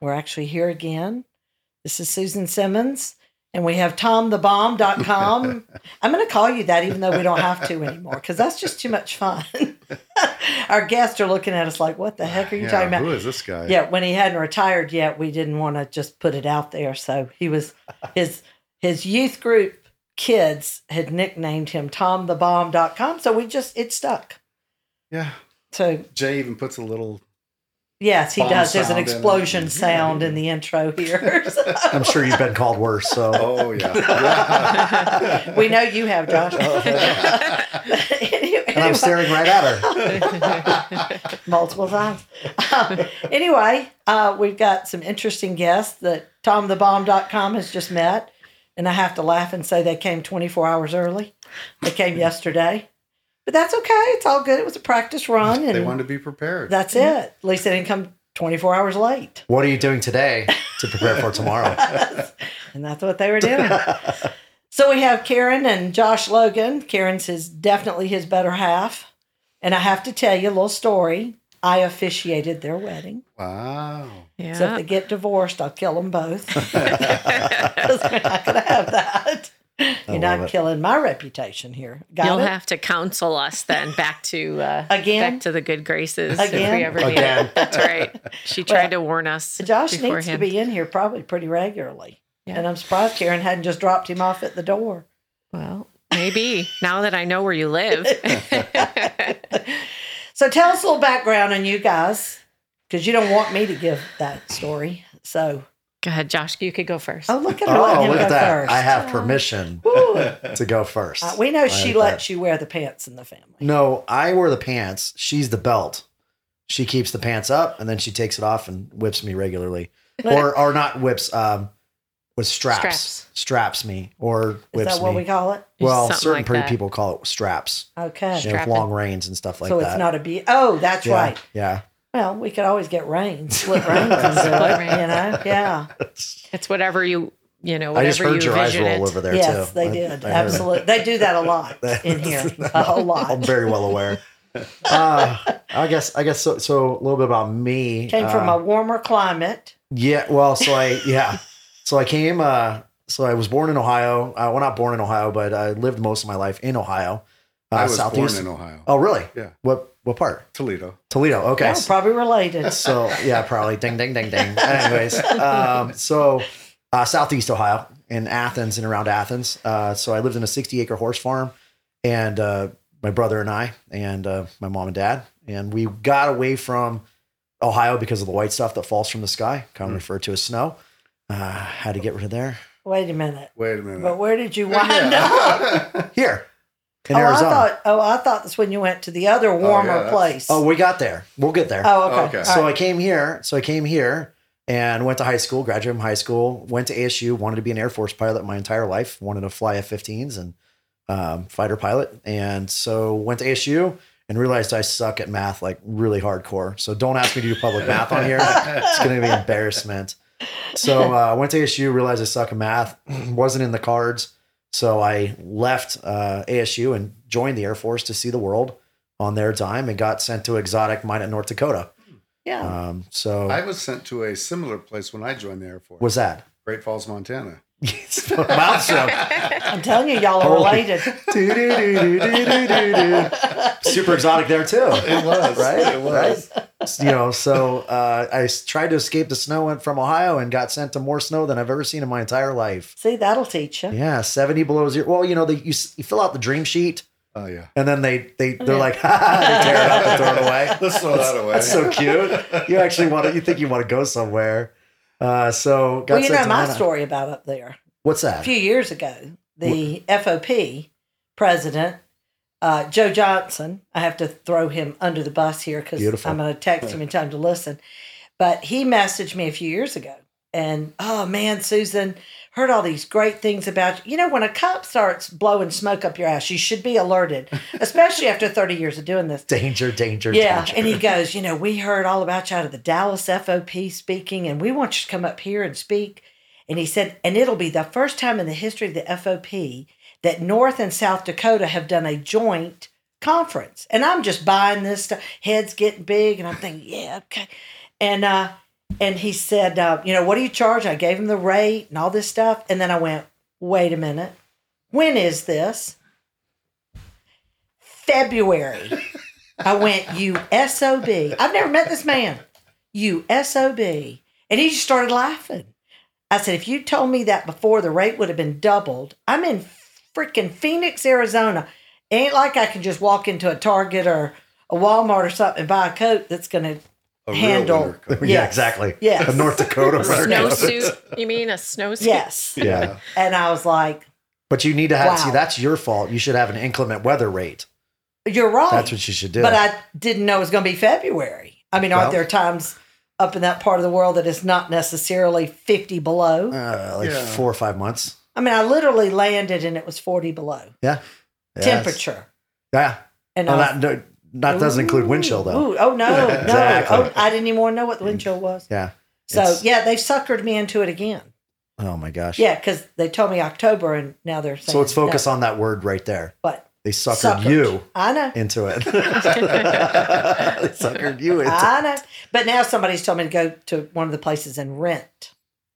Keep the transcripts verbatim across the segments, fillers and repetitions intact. We're actually here again. This is Susan Simmons, and we have Tom the Bomb dot com. I'm going to call you that even though we don't have to anymore, because that's just too much fun. Our guests are looking at us like, what the heck are you yeah, talking about? Who is this guy? Yeah, when he hadn't retired yet, we didn't want to just put it out there. So he was his his youth group kids had nicknamed him Tom the Bomb dot com, so we just, it stuck. Yeah. So Jay even puts a little... Yes, he Bomb does. There's an explosion in sound in the intro here. So. I'm sure you've been called worse. So, oh yeah, yeah. We know you have, Josh. Oh, yeah. Anyway, and I'm staring right at her multiple times. Um, anyway, uh, we've got some interesting guests that Tom the Bomb dot com has just met, and I have to laugh and say they came twenty-four hours early. They came yesterday. But that's okay. It's all good. It was a practice run. And they wanted to be prepared. That's yeah. it. At least they didn't come twenty-four hours late. What are you doing today to prepare for tomorrow? And that's what they were doing. So we have Karen and Josh Logan. Karen's his, definitely his better half. And I have to tell you a little story. I officiated their wedding. Wow. Yeah. So if they get divorced, I'll kill them both. Because we're not going to have that. I You're not it. killing my reputation here. Got You'll it? have to counsel us then back to uh, again back to the good graces again? if we ever need again. it. That's right. She tried well, to warn us. Josh beforehand. needs to be in here probably pretty regularly, yeah. and I'm surprised Karen hadn't just dropped him off at the door. Well, maybe now that I know where you live. So tell us a little background on you guys, because you don't want me to give that story. So. Go ahead, Josh. You could go first. Oh, look at her. Oh, look at that. First. I have permission Ooh. to go first. Uh, we know I she lets that. you wear the pants in the family. No, I wear the pants. She's the belt. She keeps the pants up, and then she takes it off and whips me regularly. or or not whips, um, with straps. Straps. Straps me or whips me. Is that what me. we call it? Well, Something certain like pretty that. people call it straps. Okay. You know, with long reins and stuff like so that. So it's not a be. Oh, that's yeah. right. Yeah. Well, we could always get reins, split reins, and split rain, you know, yeah. It's whatever you, you know, whatever you vision. I just heard your eyes roll it. over there, yes, too. Yes, they I, did. I Absolutely. They do that a lot in here, a whole lot. I'm very well aware. Uh, I guess, I guess, so, so a little bit about me. Came uh, from a warmer climate. Yeah, well, so I, yeah. So I came, uh, so I was born in Ohio. Uh, well, not born in Ohio, but I lived most of my life in Ohio. Uh, I was Southeast. born in Ohio. Oh, really? Yeah. What? What part? Toledo. Toledo. Okay. Yeah, probably related. So yeah, probably. Ding, ding, ding, ding. Anyways, um, so uh, Southeast Ohio in Athens and around Athens. Uh, so I lived in a sixty acre horse farm, and uh, my brother and I and uh, my mom and dad, and we got away from Ohio because of the white stuff that falls from the sky, commonly mm. referred to as snow. Uh, had to get rid of there. Wait a minute. Wait a minute. But where did you wind yeah. up? Here. In oh, Arizona. I thought, oh, I thought that's when you went to the other warmer oh, yeah, place. Oh, we got there. We'll get there. Oh, okay. Oh, okay. So right. I came here. So I came here and went to high school, graduated from high school, went to A S U, wanted to be an Air Force pilot my entire life, wanted to fly F fifteens and um, fighter pilot. And so went to A S U and realized I suck at math, like really hardcore. So don't ask me to do public math on here. It's going to be an embarrassment. So I uh, went to A S U, realized I suck at math, wasn't in the cards. So I left uh, A S U and joined the Air Force to see the world on their dime, and got sent to exotic Minot, North Dakota. Yeah. Um, so I was sent to a similar place when I joined the Air Force. Was that Great Falls, Montana? I'm telling you, y'all are Holy. related. do, do, do, do, do, do, do. Super exotic there too. It was right. It was. Right? You know, so uh, I tried to escape the snow from Ohio and got sent to more snow than I've ever seen in my entire life. See, that'll teach you. Yeah, seventy below zero. Well, you know, they, you you fill out the dream sheet. Oh yeah. And then they they they're yeah. like, ha, ha, they tear it up and throw it away. Let's throw that away. That's so cute. You actually want to, you think you want to go somewhere. Uh, so got well, you know my story about up there. What's that? A few years ago, the what? F O P president, uh, Joe Johnson. I have to throw him under the bus here because I'm going to text him in time to listen. But he messaged me a few years ago and, oh, man, Susan, heard all these great things about you. You know, when a cop starts blowing smoke up your ass, you should be alerted, especially after thirty years of doing this. Danger, danger, yeah. danger. Yeah, and he goes, you know, we heard all about you out of the Dallas F O P speaking, and we want you to come up here and speak. And he said, and it'll be the first time in the history of the F O P that North and South Dakota have done a joint conference. And I'm just buying this stuff. Heads getting big, and I'm thinking, yeah, okay. And, uh, And he said, uh, you know, what do you charge? I gave him the rate and all this stuff. And then I went, wait a minute. When is this? February. I went, you S O B. I've never met this man. You S O B. And he just started laughing. I said, if you told me that before, the rate would have been doubled. I'm in freaking Phoenix, Arizona. It ain't like I can just walk into a Target or a Walmart or something and buy a coat that's going to A handle. Yes. Yeah, exactly. Yeah. North Dakota. Snowsuit. You mean a snowsuit? Yes. Yeah. And I was like, but you need to have, wow. see, that's your fault. You should have an inclement weather rate. You're right. That's what you should do. But I didn't know it was going to be February. I mean, well, aren't there times up in that part of the world that it's not necessarily fifty below? Uh, like yeah. four or five months. I mean, I literally landed and it was forty below. Yeah. yeah Temperature. Yeah. And well, I was, that, no, That doesn't include wind chill, though. Ooh, oh, no, no. Exactly. Oh, I didn't even want to know what the wind chill was. Yeah. So, yeah, they've suckered me into it again. Oh, my gosh. Yeah, because they told me October, and now they're saying. So let's focus no. on that word right there. What? They suckered, suckered. you I know. into it. They suckered you into it. I know. But now somebody's told me to go to one of the places and rent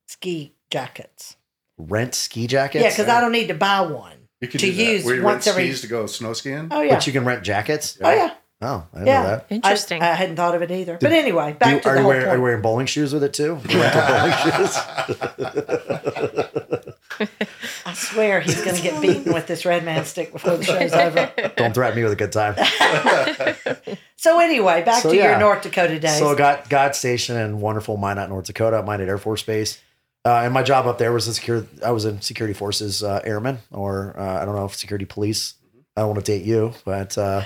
ski jackets. Rent ski jackets? Yeah, because yeah. I don't need to buy one you can to use Where you once rent every. Skis to go snow skiing? Oh, yeah. But you can rent jackets? Yeah. Oh, yeah. Oh, I didn't yeah. know that. Interesting. I, I hadn't thought of it either. Did, but anyway, back you, to the you whole wearing, point. Are you wearing bowling shoes with it too? Yeah. Shoes? I swear he's going to get beaten with this red man stick before the show's over. Don't threaten me with a good time. So anyway, back so, to yeah. your North Dakota days. So I got, got stationed in wonderful Minot, North Dakota, Minot Air Force Base. Uh, and my job up there was a secure. I was in security forces uh, airman, or uh, I don't know if security police. I don't want to date you, but... Uh,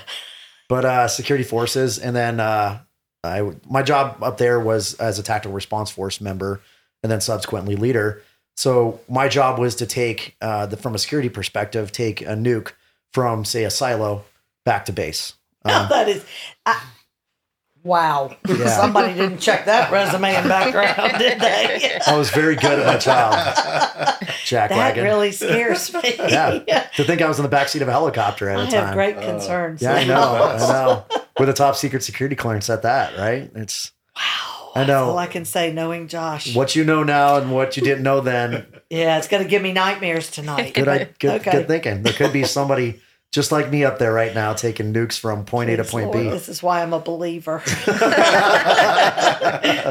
But uh, security forces, and then uh, I my job up there was as a tactical response force member, and then subsequently leader. So my job was to take uh, the from a security perspective, take a nuke from say a silo back to base. Um, oh, that is, I, wow! Yeah. Somebody didn't check that resume and background, did they? I was very good at my job. Jack that wagon. really scares me. Yeah, to think I was in the backseat of a helicopter at a I time. I have great uh, concerns. Yeah, I know. I know. With a top secret security clearance at that, right? It's wow. I know. That's all I can say, knowing Josh, what you know now and what you didn't know then. Yeah, it's going to give me nightmares tonight. Good, I, good, okay. good thinking. There could be somebody just like me up there right now taking nukes from point Please A to point Lord, B. This is why I'm a believer.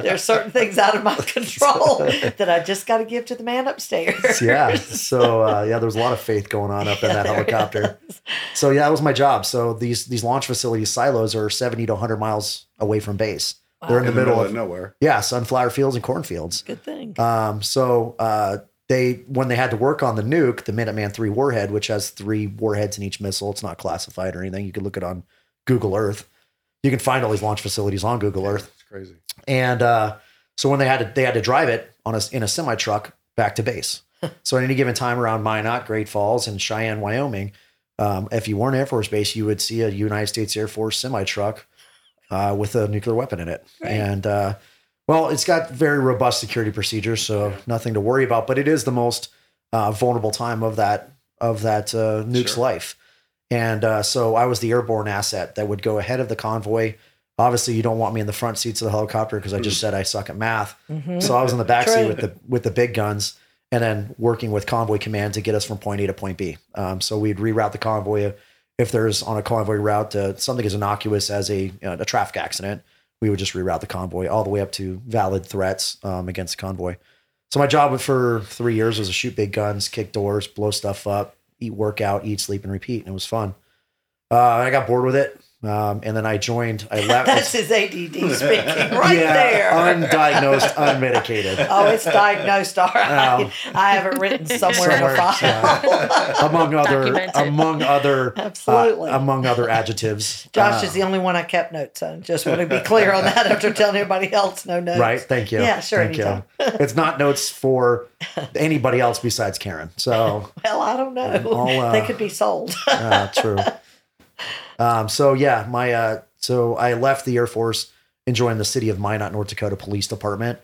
There's certain things out of my control that I just got to give to the man upstairs. Yeah. So, uh, yeah, there's a lot of faith going on up yeah, in that helicopter. Is. So, yeah, that was my job. So these these launch facilities silos are seventy to one hundred miles away from base. Wow. They're in, in the, the middle, middle of nowhere. Yeah, sunflower fields and cornfields. Good thing. Um, so, uh They when they had to work on the nuke, the Minuteman three warhead, which has three warheads in each missile, it's not classified or anything. You can look it on Google Earth. You can find all these launch facilities on Google Earth. It's crazy. And uh, so when they had to, they had to drive it on a, in a semi truck back to base. So at any given time around Minot, Great Falls, and Cheyenne, Wyoming, um, if you were in Air Force Base, you would see a United States Air Force semi truck uh, with a nuclear weapon in it, right. and. Uh, Well, it's got very robust security procedures, so nothing to worry about. But it is the most uh, vulnerable time of that of that uh, nuke's sure. life. And uh, so I was the airborne asset that would go ahead of the convoy. Obviously, you don't want me in the front seats of the helicopter because I just mm. said I suck at math. Mm-hmm. So I was in the back seat with the with the big guns, and then working with convoy command to get us from point A to point B. Um, so we'd reroute the convoy if there's on a convoy route uh, something as innocuous as a, uh, a traffic accident. We would just reroute the convoy all the way up to valid threats um, against the convoy. So my job for three years was to shoot big guns, kick doors, blow stuff up, eat, work out, eat, sleep, and repeat. And it was fun. Uh, I got bored with it. Um, and then I joined, I left. That's his A D D speaking right yeah, there. Undiagnosed, unmedicated. Oh, it's diagnosed. All right. Um, I have it written somewhere, somewhere in the file. Yeah. among other, among other, absolutely. Uh, among other adjectives. Josh uh, is the only one I kept notes on. Just want to be clear on that after telling everybody else no notes. Right. Thank you. Yeah, sure. Thank anytime. You. It's not notes for anybody else besides Karen. So. Well, I don't know. All, uh, they could be sold. Uh, true. Um, so yeah, my, uh, so I left the Air Force and joined the city of Minot, North Dakota Police Department.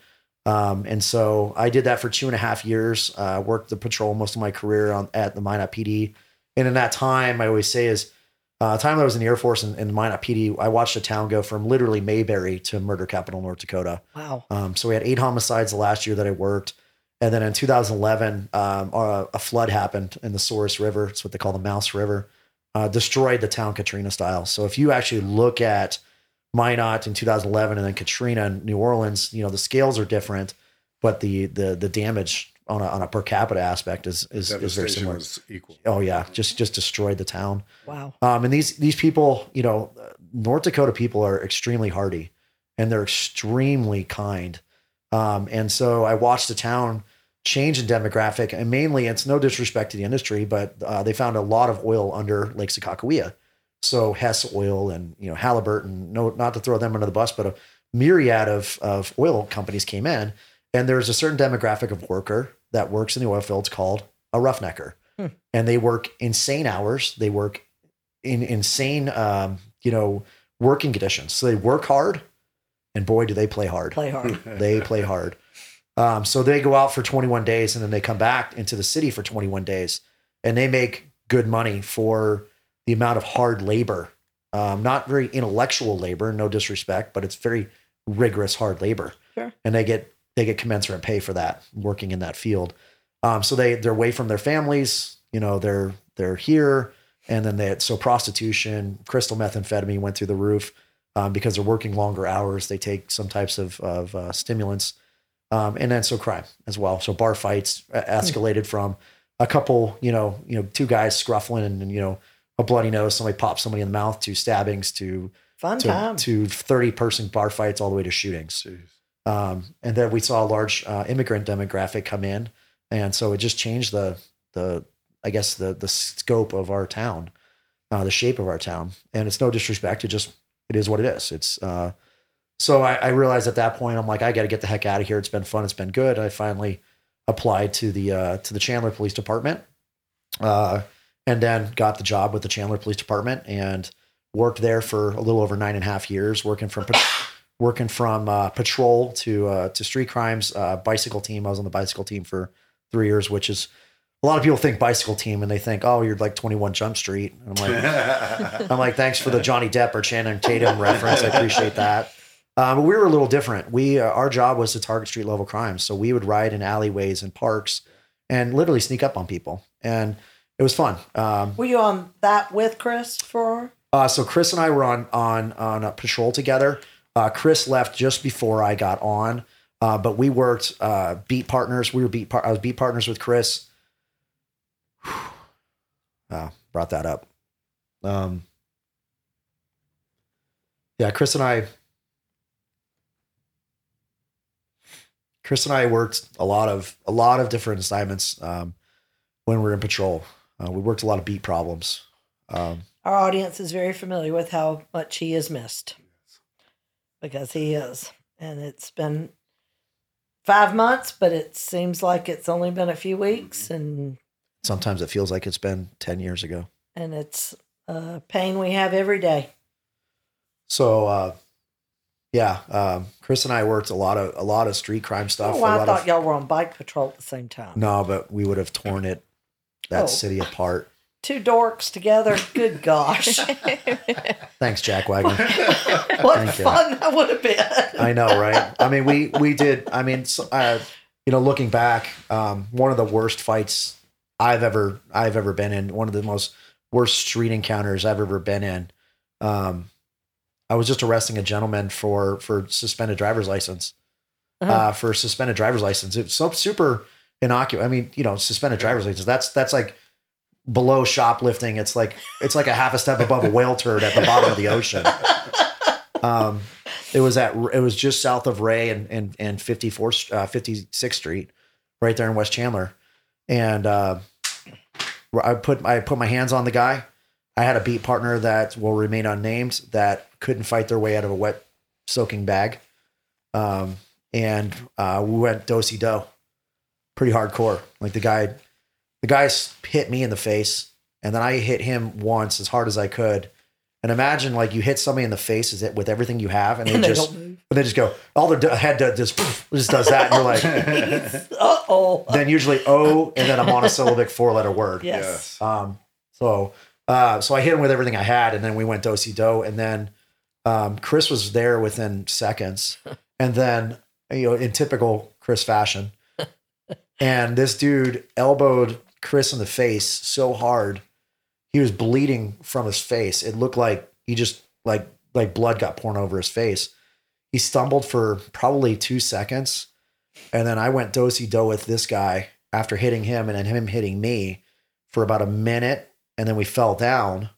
Um, and so I did that for two and a half years, uh, worked the patrol most of my career on, at the Minot P D. And in that time, I always say is, uh, time that I was in the Air Force and, and Minot P D, I watched a town go from literally Mayberry to murder capital, North Dakota. Wow. Um, so we had eight homicides the last year that I worked. And then in two thousand eleven, um, a, a flood happened in the Souris River. It's what they call the Mouse River. Uh, destroyed the town Katrina style. So if you actually look at Minot in two thousand eleven and then Katrina in New Orleans, you know, the scales are different, but the the the damage on a, on a per capita aspect is is, is very similar. Was equal. Oh yeah, just just destroyed the town. Wow. Um, and these these people, you know, North Dakota people are extremely hardy, and they're extremely kind. Um, and so I watched the town change in demographic, and mainly it's no disrespect to the industry, but uh, they found a lot of oil under Lake Sakakawea. So Hess Oil and, you know, Halliburton, no, not to throw them under the bus, but a myriad of, of oil companies came in, and there's a certain demographic of worker that works in the oil fields called a roughnecker. Hmm. And they work insane hours. They work in insane, um, you know, working conditions. So they work hard, and boy, do they play hard. Play hard. They play hard. Um, so they go out for twenty-one days, and then they come back into the city for twenty-one days, and they make good money for the amount of hard labor. Um, not very intellectual labor, no disrespect, but it's very rigorous hard labor. Sure. And they get, they get commensurate pay for that working in that field. Um, so they, they're away from their families, you know, they're, they're here. And then they had, so prostitution, crystal methamphetamine went through the roof, um, because they're working longer hours. They take some types of, of, uh, stimulants. Um, and then so crime as well. So bar fights escalated from a couple, you know, you know, two guys scruffling and, and you know, a bloody nose, somebody popped somebody in the mouth, to stabbings, to fun to, time. To thirty person bar fights, all the way to shootings. Um, and then we saw a large uh, immigrant demographic come in, and so it just changed the the I guess the the scope of our town, uh, the shape of our town. And it's no disrespect; it just it is what it is. It's uh, So I, I realized at that point, I'm like, I got to get the heck out of here. It's been fun. It's been good. I finally applied to the uh, to the Chandler Police Department, uh, and then got the job with the Chandler Police Department and worked there for a little over nine and a half years, working from working from uh, patrol to uh, to street crimes, uh, bicycle team. I was on the bicycle team for three years, which is a lot of people think bicycle team and they think, oh, you're like twenty-one Jump Street. And I'm like, I'm like, thanks for the Johnny Depp or Channing Tatum reference. I appreciate that. Uh, but we were a little different. We, uh, our job was to target street level crimes. So we would ride in alleyways and parks and literally sneak up on people. And it was fun. Um, were you on that with Chris for? Uh, so Chris and I were on, on, on a patrol together. Uh, Chris left just before I got on. Uh, but we worked, uh, beat partners. We were beat, par- I was beat partners with Chris. Uh, brought that up. Um, yeah, Chris and I, Chris and I worked a lot of a lot of different assignments um, when we were in patrol. Uh, we worked a lot of beat problems. Um, Our audience is very familiar with how much he is missed, because he is, and it's been five months, but it seems like it's only been a few weeks, and sometimes it feels like it's been ten years ago. And it's a pain we have every day. So. Uh, Yeah, um, Chris and I worked a lot of a lot of street crime stuff. Oh, I thought of, y'all were on bike patrol at the same time. No, but we would have torn it that oh. city apart. Two dorks together. Good gosh! Thanks, Jack Wagner. What Thank fun you. That would have been. I know, right? I mean, we we did. I mean, so, uh, you know, looking back, um, one of the worst fights I've ever I've ever been in. One of the most worst street encounters I've ever been in. Um, I was just arresting a gentleman for, for suspended driver's license, uh-huh. uh, for suspended driver's license. It's so super innocuous. I mean, you know, suspended driver's license. That's, that's like below shoplifting. It's like, it's like a half a step above a whale turd at the bottom of the ocean. Um, it was at, it was just south of Ray and, and, and fifty-fourth, uh, fifty-sixth Street, right there in West Chandler. And, uh, I put, I put my hands on the guy. I had a beat partner that will remain unnamed that couldn't fight their way out of a wet soaking bag. Um, and, uh, we went do-si-do pretty hardcore. Like the guy, the guy hit me in the face and then I hit him once as hard as I could. And imagine like you hit somebody in the face is it with everything you have. And they, and they just, and they just go, all their head does, just, just does that. And you're like, uh oh, then usually, oh, and then a monosyllabic four letter word. Yes. Um, so, uh, so I hit him with everything I had and then we went do-si-do. And then, um, Chris was there within seconds. And then, you know, in typical Chris fashion, and this dude elbowed Chris in the face so hard. He was bleeding from his face. It looked like he just like, like blood got poured over his face. He stumbled for probably two seconds. And then I went do-si-do with this guy after hitting him and then him hitting me for about a minute. And then we fell down,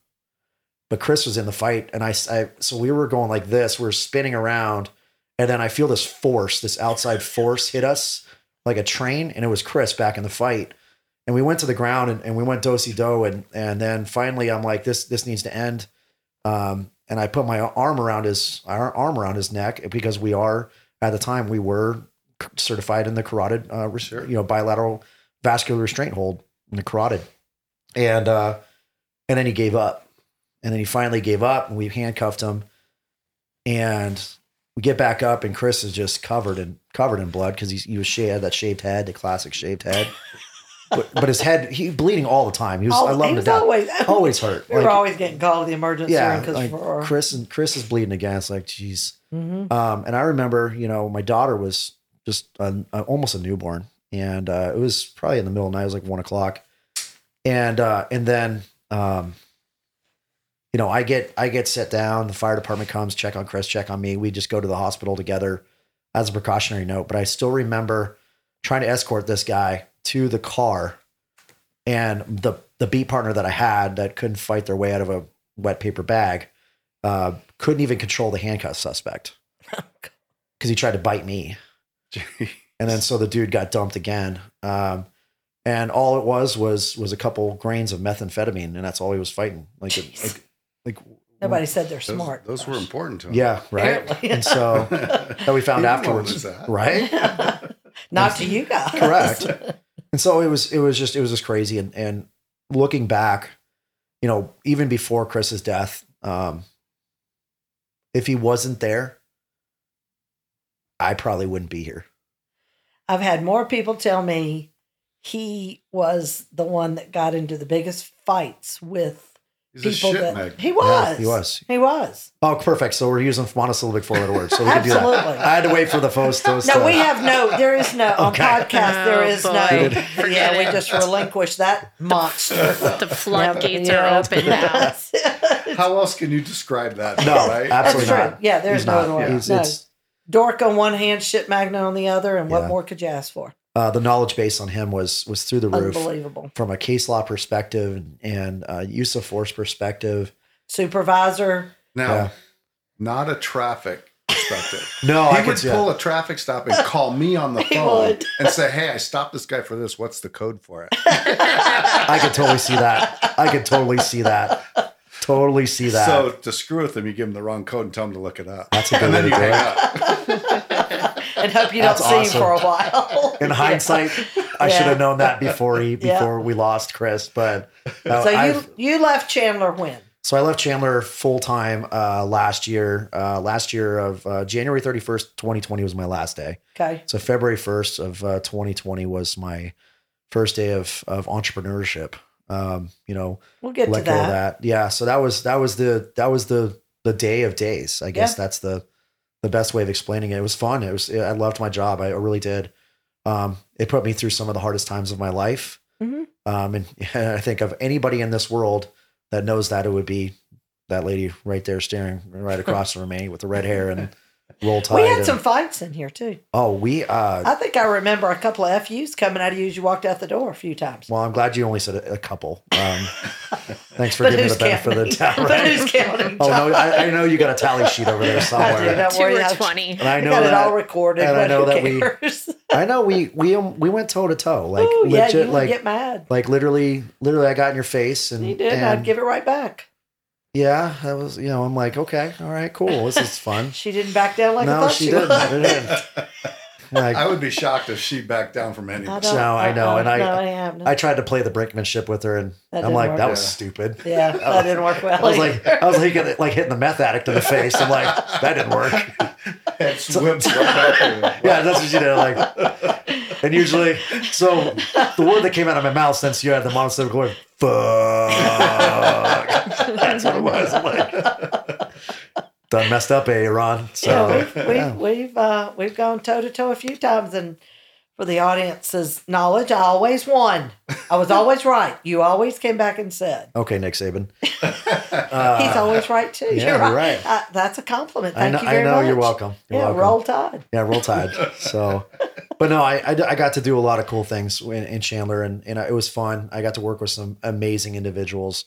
but Chris was in the fight. And I, I so we were going like this, we were spinning around. And then I feel this force, this outside force hit us like a train. And it was Chris back in the fight. And we went to the ground and, and we went do-si-do. And, and then finally I'm like, this, this needs to end. Um, and I put my arm around his our arm around his neck because we are at the time we were certified in the carotid, uh, you know, bilateral vascular restraint hold in the carotid. And, uh, and then he gave up and then he finally gave up and we handcuffed him and we get back up and Chris is just covered in covered in blood. Cause he, he was shaved, that shaved head, the classic shaved head. But, but his head, he bleeding all the time. He was, all, I love him to death. Always, always hurt. We like, were always getting called to the emergency room. Yeah, like for... Chris and Chris is bleeding again. It's like, geez. Mm-hmm. Um, and I remember, you know, my daughter was just a, a, almost a newborn, and uh, it was probably in the middle of the night. It was like one o'clock, and uh, and then, um, you know, I get I get set down. The fire department comes, check on Chris, check on me. We just go to the hospital together as a precautionary note. But I still remember trying to escort this guy to the car, and the, the beat partner that I had that couldn't fight their way out of a wet paper bag, uh, couldn't even control the handcuff suspect because he tried to bite me. Jeez. And then, so the dude got dumped again. Um, and all it was, was, was a couple grains of methamphetamine, and that's all he was fighting. Like, it, like, like nobody said they're those, smart. Those gosh. were important to him. Yeah. Right. Apparently. And so that we found afterwards. Right. Not to you guys. Correct. And so it was, it was just, it was just crazy. And, and looking back, you know, even before Chris's death, um, if he wasn't there, I probably wouldn't be here. I've had more people tell me he was the one that got into the biggest fights with He's people. A shit that, mag. He was. Yeah, he was. He was. Oh, perfect. So we're using monosyllabic four-letter words. So we can do that. I had to wait for the folks to... No, we have no... There is no... On okay. podcast, there is no... no yeah, we just relinquish that monster. The floodgates yeah, are open now. How else can you describe that? No, right? Absolutely not. Yeah, there's He's no other one. No. Dork on one hand, shit magnet on the other, and what yeah. more could you ask for? Uh, the knowledge base on him was was through the roof. Unbelievable. From a case law perspective and uh, use of force perspective. Supervisor. Now, yeah. not a traffic perspective. no, he I would could, pull yeah. a traffic stop and call me on the phone and say, "Hey, I stopped this guy for this. What's the code for it?" I could totally see that. I could totally see that. Totally see that. So to screw with him, you give him the wrong code and tell him to look it up. That's a good and then you hang up. And hope you That's don't awesome. see him for a while. In hindsight, yeah. I yeah. should have known that before he before yeah. we lost Chris. But uh, so you I've, you left Chandler when? So I left Chandler full time uh, last year. Uh, last year of uh, January thirty first, twenty twenty was my last day. Okay. So February first of uh, twenty twenty was my first day of of entrepreneurship. Um, you know, we'll get let to go that. Of that. Yeah. So that was that was the that was the the day of days. I guess yeah. that's the. the best way of explaining it. It was fun. It was, I loved my job. I really did. Um, it put me through some of the hardest times of my life. Mm-hmm. Um, and, and I think of anybody in this world that knows that, it would be that lady right there staring right across from me with the red hair and Roll Tide. We had and, some fights in here, too. Oh, we... Uh, I think I remember a couple of F Us coming out of you as you walked out the door a few times. Well, I'm glad you only said a, a couple. Um, thanks for giving me the benefit of the doubt. Right? But who's counting? Oh, no, I, I know you got a tally sheet over there somewhere. I do, don't Two worry. Or twenty. And I know got that, it all recorded. And I know that cares? we... I know we we um, we went toe-to-toe. Like, Ooh, legit, yeah, you like, get mad. Like, literally, literally, I got in your face. And, you did, and I'd give it right back. Yeah, that was, you know, I'm like, okay, all right, cool. This is fun. She didn't back down like no, I thought she, she didn't. I, didn't. Like, I would be shocked if she backed down from anything. No, I know. I and I no, I, no. I tried to play the brinkmanship with her, and I'm like, that well. was stupid. Yeah, that was, didn't work well. I was like, I was like, like hitting the meth addict in the face. I'm like, that didn't work. It swims right back in. Wow. Yeah, that's what you did. Like, and usually, so the word that came out of my mouth since you had the monosyllable word, fuck. That's what it was. I'm like, done messed up, eh, Ron? So yeah, we've we've yeah. we've, uh, we've gone toe to toe a few times, and for the audience's knowledge, I always won. I was always right. You always came back and said, "Okay, Nick Saban." uh, He's always right too. Yeah, you're right. right. I, that's a compliment. Thank I know, you very I know. Much. You're welcome. You're yeah, welcome. Roll Tide. Yeah, Roll Tide. So, but no, I, I I got to do a lot of cool things in, in Chandler, and and it was fun. I got to work with some amazing individuals.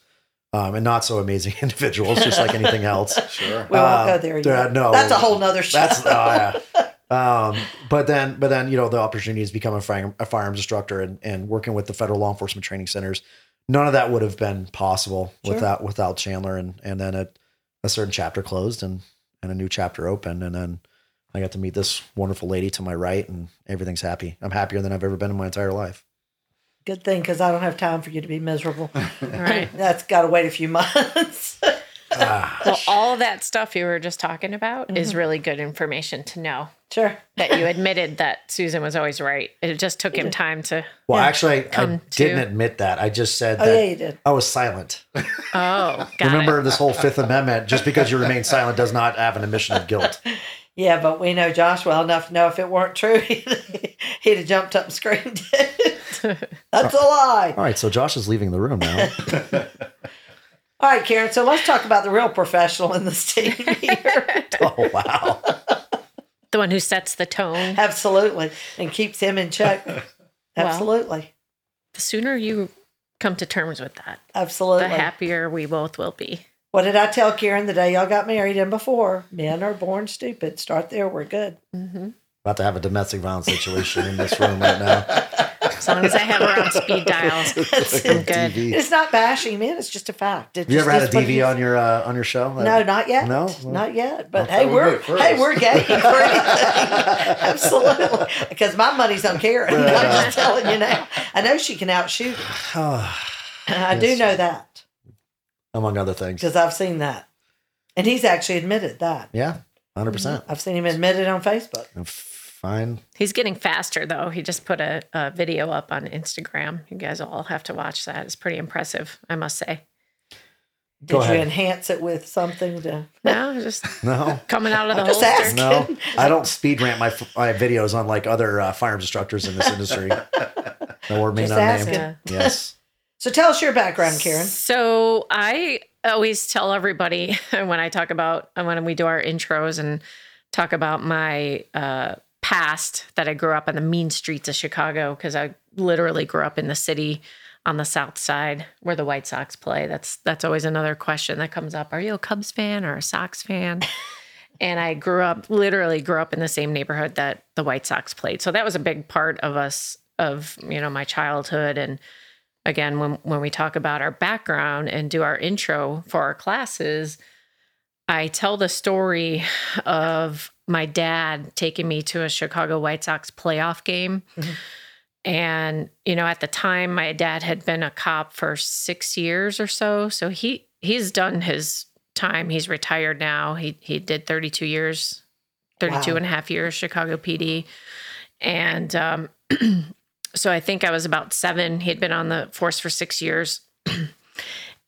Um, and not so amazing individuals, just like anything else. Sure, we won't go there. Uh, no, that's a whole nother show. That's, uh, um, but then, but then, you know, the opportunity is becoming a, fire, a firearms instructor and, and working with the federal law enforcement training centers. None of that would have been possible sure. without without Chandler. And and then a, a certain chapter closed and and a new chapter opened. And then I got to meet this wonderful lady to my right, and everything's happy. I'm happier than I've ever been in my entire life. Good thing, because I don't have time for you to be miserable. Right. That's got to wait a few months. ah. Well, all that stuff you were just talking about mm-hmm. is really good information to know. Sure. That you admitted that Susan was always right. It just took you him did. time to Well, yeah, actually, I, I didn't to... admit that. I just said oh, that yeah, you did. I was silent. Oh, got Remember it. This whole Fifth Amendment, just because you remain silent does not have an admission of guilt. Yeah, but we know Josh well enough to know if it weren't true, he'd, he'd have jumped up and screamed it. That's a lie. All right, so Josh is leaving the room now. All right, Karen, so let's talk about the real professional in this team here. Oh, wow. The one who sets the tone. Absolutely, and keeps him in check. Absolutely. Well, the sooner you come to terms with that, absolutely, the happier we both will be. What did I tell Karen the day y'all got married and before? Men are born stupid. Start there. We're good. Mm-hmm. About to have a domestic violence situation in this room right now. As long as I have her on speed dial, it's good. T V. It's not bashing, man. It's just a fact. It's you just, ever had a D V on your uh, on your show? Like, no, not yet. No, well, not yet. But hey, we're hey, we're game for anything. Absolutely, because my money's on Karen. But, uh, I'm just telling you now. I know she can outshoot. Oh, I do know that, among other things, because I've seen that, and he's actually admitted that. Yeah, hundred percent. I've seen him admit it on Facebook. Fine. He's getting faster, though. He just put a, a video up on Instagram. You guys all have to watch that. It's pretty impressive, I must say. Go Did ahead. You enhance it with something? To... No, just no. coming out of the holster. No, I don't speed ramp my, my videos on like other uh, firearms instructors in this industry. No word may not named. Yes. So tell us your background, Karen. So I always tell everybody when I talk about, when we do our intros and talk about my uh past that I grew up on the mean streets of Chicago, because I literally grew up in the city on the south side where the White Sox play. That's that's always another question that comes up. Are you a Cubs fan or a Sox fan? And I grew up, literally grew up in the same neighborhood that the White Sox played. So that was a big part of us, of, you know, my childhood. And again, when, when we talk about our background and do our intro for our classes, I tell the story of my dad taking me to a Chicago White Sox playoff game. Mm-hmm. And, you know, at the time, my dad had been a cop for six years or so. So he he's done his time. He's retired now. He he did thirty-two years, thirty-two wow. and a half years, Chicago P D. And um, so I think I was about seven. He had been on the force for six years.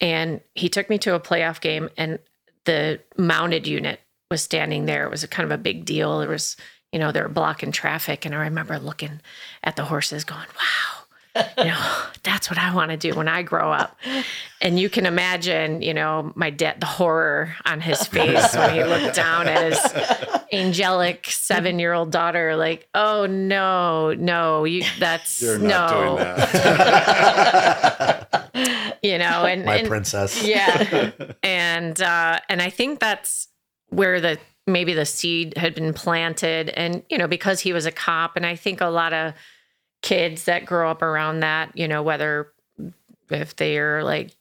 And he took me to a playoff game, and the mounted unit was standing there. It was a kind of a big deal. There was, you know, they were blocking traffic. And I remember looking at the horses going, wow, You know, that's what I want to do when I grow up. And you can imagine, you know, my dad, the horror on his face when he looked down at his angelic seven-year-old daughter, like, oh, no, no, you that's You're not no. doing that. You know, and my and, princess. Yeah. And uh, and I think that's where the maybe the seed had been planted. And, you know, because he was a cop, and I think a lot of kids that grow up around that, you know, whether if they're like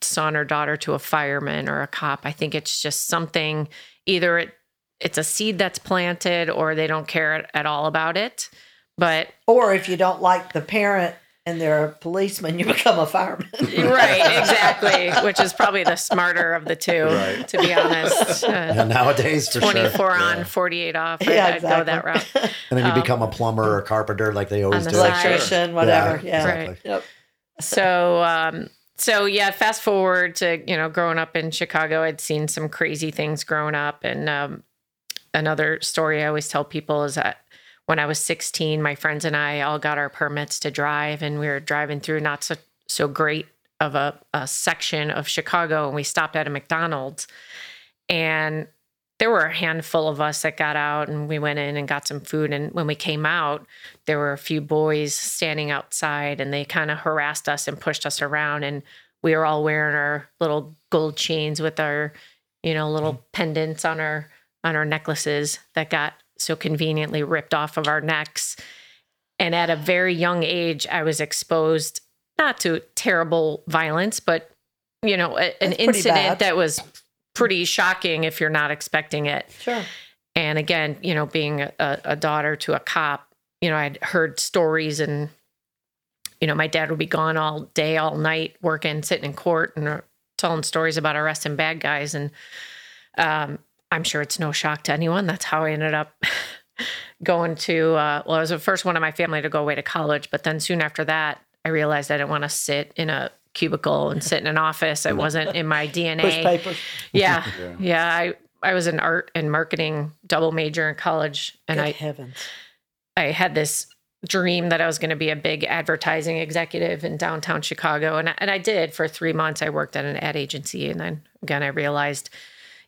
son or daughter to a fireman or a cop, I think it's just something, either it it's a seed that's planted or they don't care at all about it. But or if you don't like the parent and they're a policeman, you become a fireman. Right, exactly, which is probably the smarter of the two, right. To be honest. Uh, yeah, nowadays, for twenty-four sure. twenty-four on, yeah. forty-eight off. Right? Yeah, I'd exactly. go that route. And then you um, become a plumber or a carpenter like they always the do. Electrician, whatever. Yeah, yeah. Exactly. Right. Yep. So, um, so yeah, fast forward to, you know, growing up in Chicago, I'd seen some crazy things growing up. And um, another story I always tell people is that when I was sixteen, my friends and I all got our permits to drive, and we were driving through not so, so great of a, a section of Chicago, and we stopped at a McDonald's. And there were a handful of us that got out, and we went in and got some food. And when we came out, there were a few boys standing outside, and they kind of harassed us and pushed us around. And we were all wearing our little gold chains with our, you know, little mm-hmm. pendants on our on our necklaces that got so conveniently ripped off of our necks. And at a very young age, I was exposed not to terrible violence, but, you know, a, an incident that was pretty shocking if you're not expecting it. Sure. And again, you know, being a, a daughter to a cop, you know, I'd heard stories, and, you know, my dad would be gone all day, all night, working, sitting in court and telling stories about arresting bad guys. And, um, I'm sure it's no shock to anyone. That's how I ended up going to, uh, well, I was the first one in my family to go away to college. But then soon after that, I realized I didn't want to sit in a cubicle and sit in an office. It wasn't in my D N A. Push papers. Yeah. Yeah. Yeah. I, I was an art and marketing double major in college. And Good I, heavens. I had this dream that I was going to be a big advertising executive in downtown Chicago. And I, and I did for three months. I worked at an ad agency. And then again, I realized,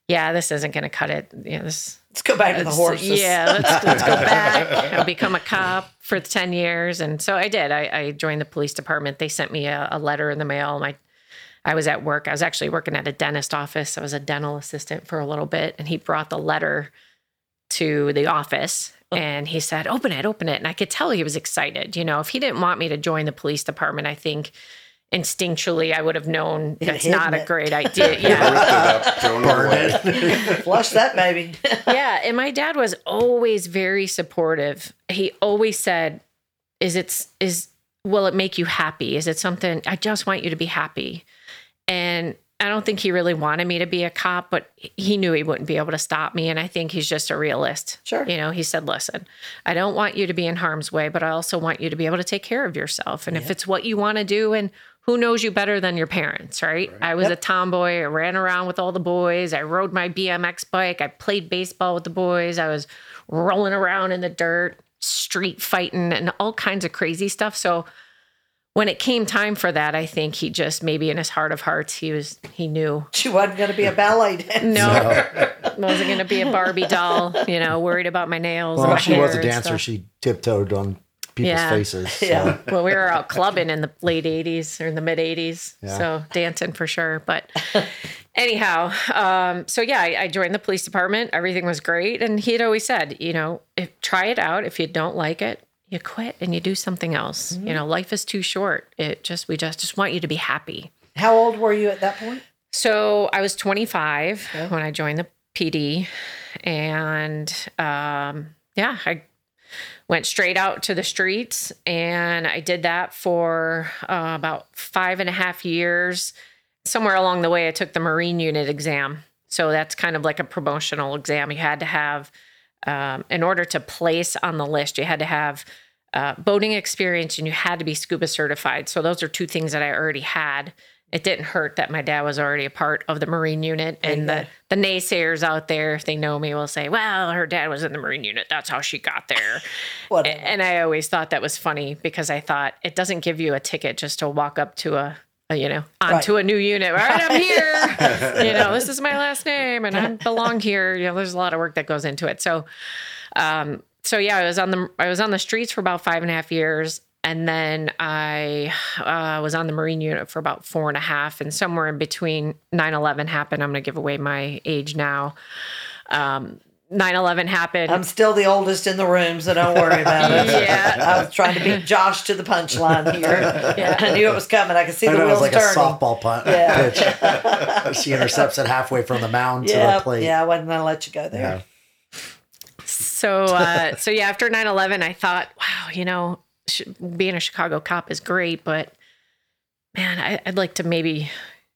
yeah, this isn't going to cut it. You know, this, let's go back to the horses. Yeah, let's, let's go back. I'll become a cop for ten years. And so I did. I, I joined the police department. They sent me a, a letter in the mail. My, I was at work. I was actually working at a dentist office. I was a dental assistant for a little bit. And he brought the letter to the office. And he said, open it, open it. And I could tell he was excited. You know, if he didn't want me to join the police department, I think instinctually I would have known that's not it. a great idea. Yeah. Flush that baby. Yeah. And my dad was always very supportive. He always said, is it, is, will it make you happy? Is it something, I just want you to be happy. And I don't think he really wanted me to be a cop, but he knew he wouldn't be able to stop me. And I think he's just a realist. Sure. You know, he said, listen, I don't want you to be in harm's way, but I also want you to be able to take care of yourself. And yeah. if it's what you want to do, and who knows you better than your parents, right? right. I was yep. a tomboy. I ran around with all the boys. I rode my B M X bike. I played baseball with the boys. I was rolling around in the dirt, street fighting, and all kinds of crazy stuff. So when it came time for that, I think he just, maybe in his heart of hearts, he was he knew. She wasn't going to be a ballet dancer. No, wasn't going to be a Barbie doll, you know, worried about my nails. Well, and my she hair was a dancer. She tiptoed on people's yeah. faces. So. Yeah. Well, we were out clubbing in the late eighties or in the mid eighties. Yeah. So dancing for sure. But anyhow, um, so yeah, I, I joined the police department. Everything was great. And he had always said, you know, if, try it out. If you don't like it, you quit and you do something else. Mm-hmm. You know, life is too short. It just, we just, just want you to be happy. How old were you at that point? So I was twenty-five okay. when I joined the P D, and, um, yeah, I, went straight out to the streets, and I did that for uh, about five and a half years. Somewhere along the way, I took the Marine Unit exam. So that's kind of like a promotional exam. You had to have, um, in order to place on the list, you had to have uh, boating experience, and you had to be scuba certified. So those are two things that I already had. it didn't hurt that my dad was already a part of the Marine Unit. And the, the naysayers out there, if they know me, will say, well, her dad was in the Marine Unit. That's how she got there. And I always thought that was funny because I thought it doesn't give you a ticket just to walk up to a, a you know, onto right. a new unit. All right, I'm here. You know, this is my last name and I belong here. You know, there's a lot of work that goes into it. So, um, so yeah, I was on the, I was on the streets for about five and a half years. And then I uh, was on the Marine Unit for about four and a half. And somewhere in between nine eleven happened. I'm going to give away my age now. Um, nine eleven happened. I'm still the oldest in the room, so don't worry about it. Yeah. I was trying to beat Josh to the punchline here. Yeah. I knew it was coming. I could see I the wheels turning. It was like turning. A softball punt yeah. pitch. She intercepts it halfway from the mound yeah. to the plate. Yeah, I wasn't going to let you go there. Yeah. So, uh, so yeah, after nine eleven, I thought, wow, you know, being a Chicago cop is great, but man, I, I'd like to maybe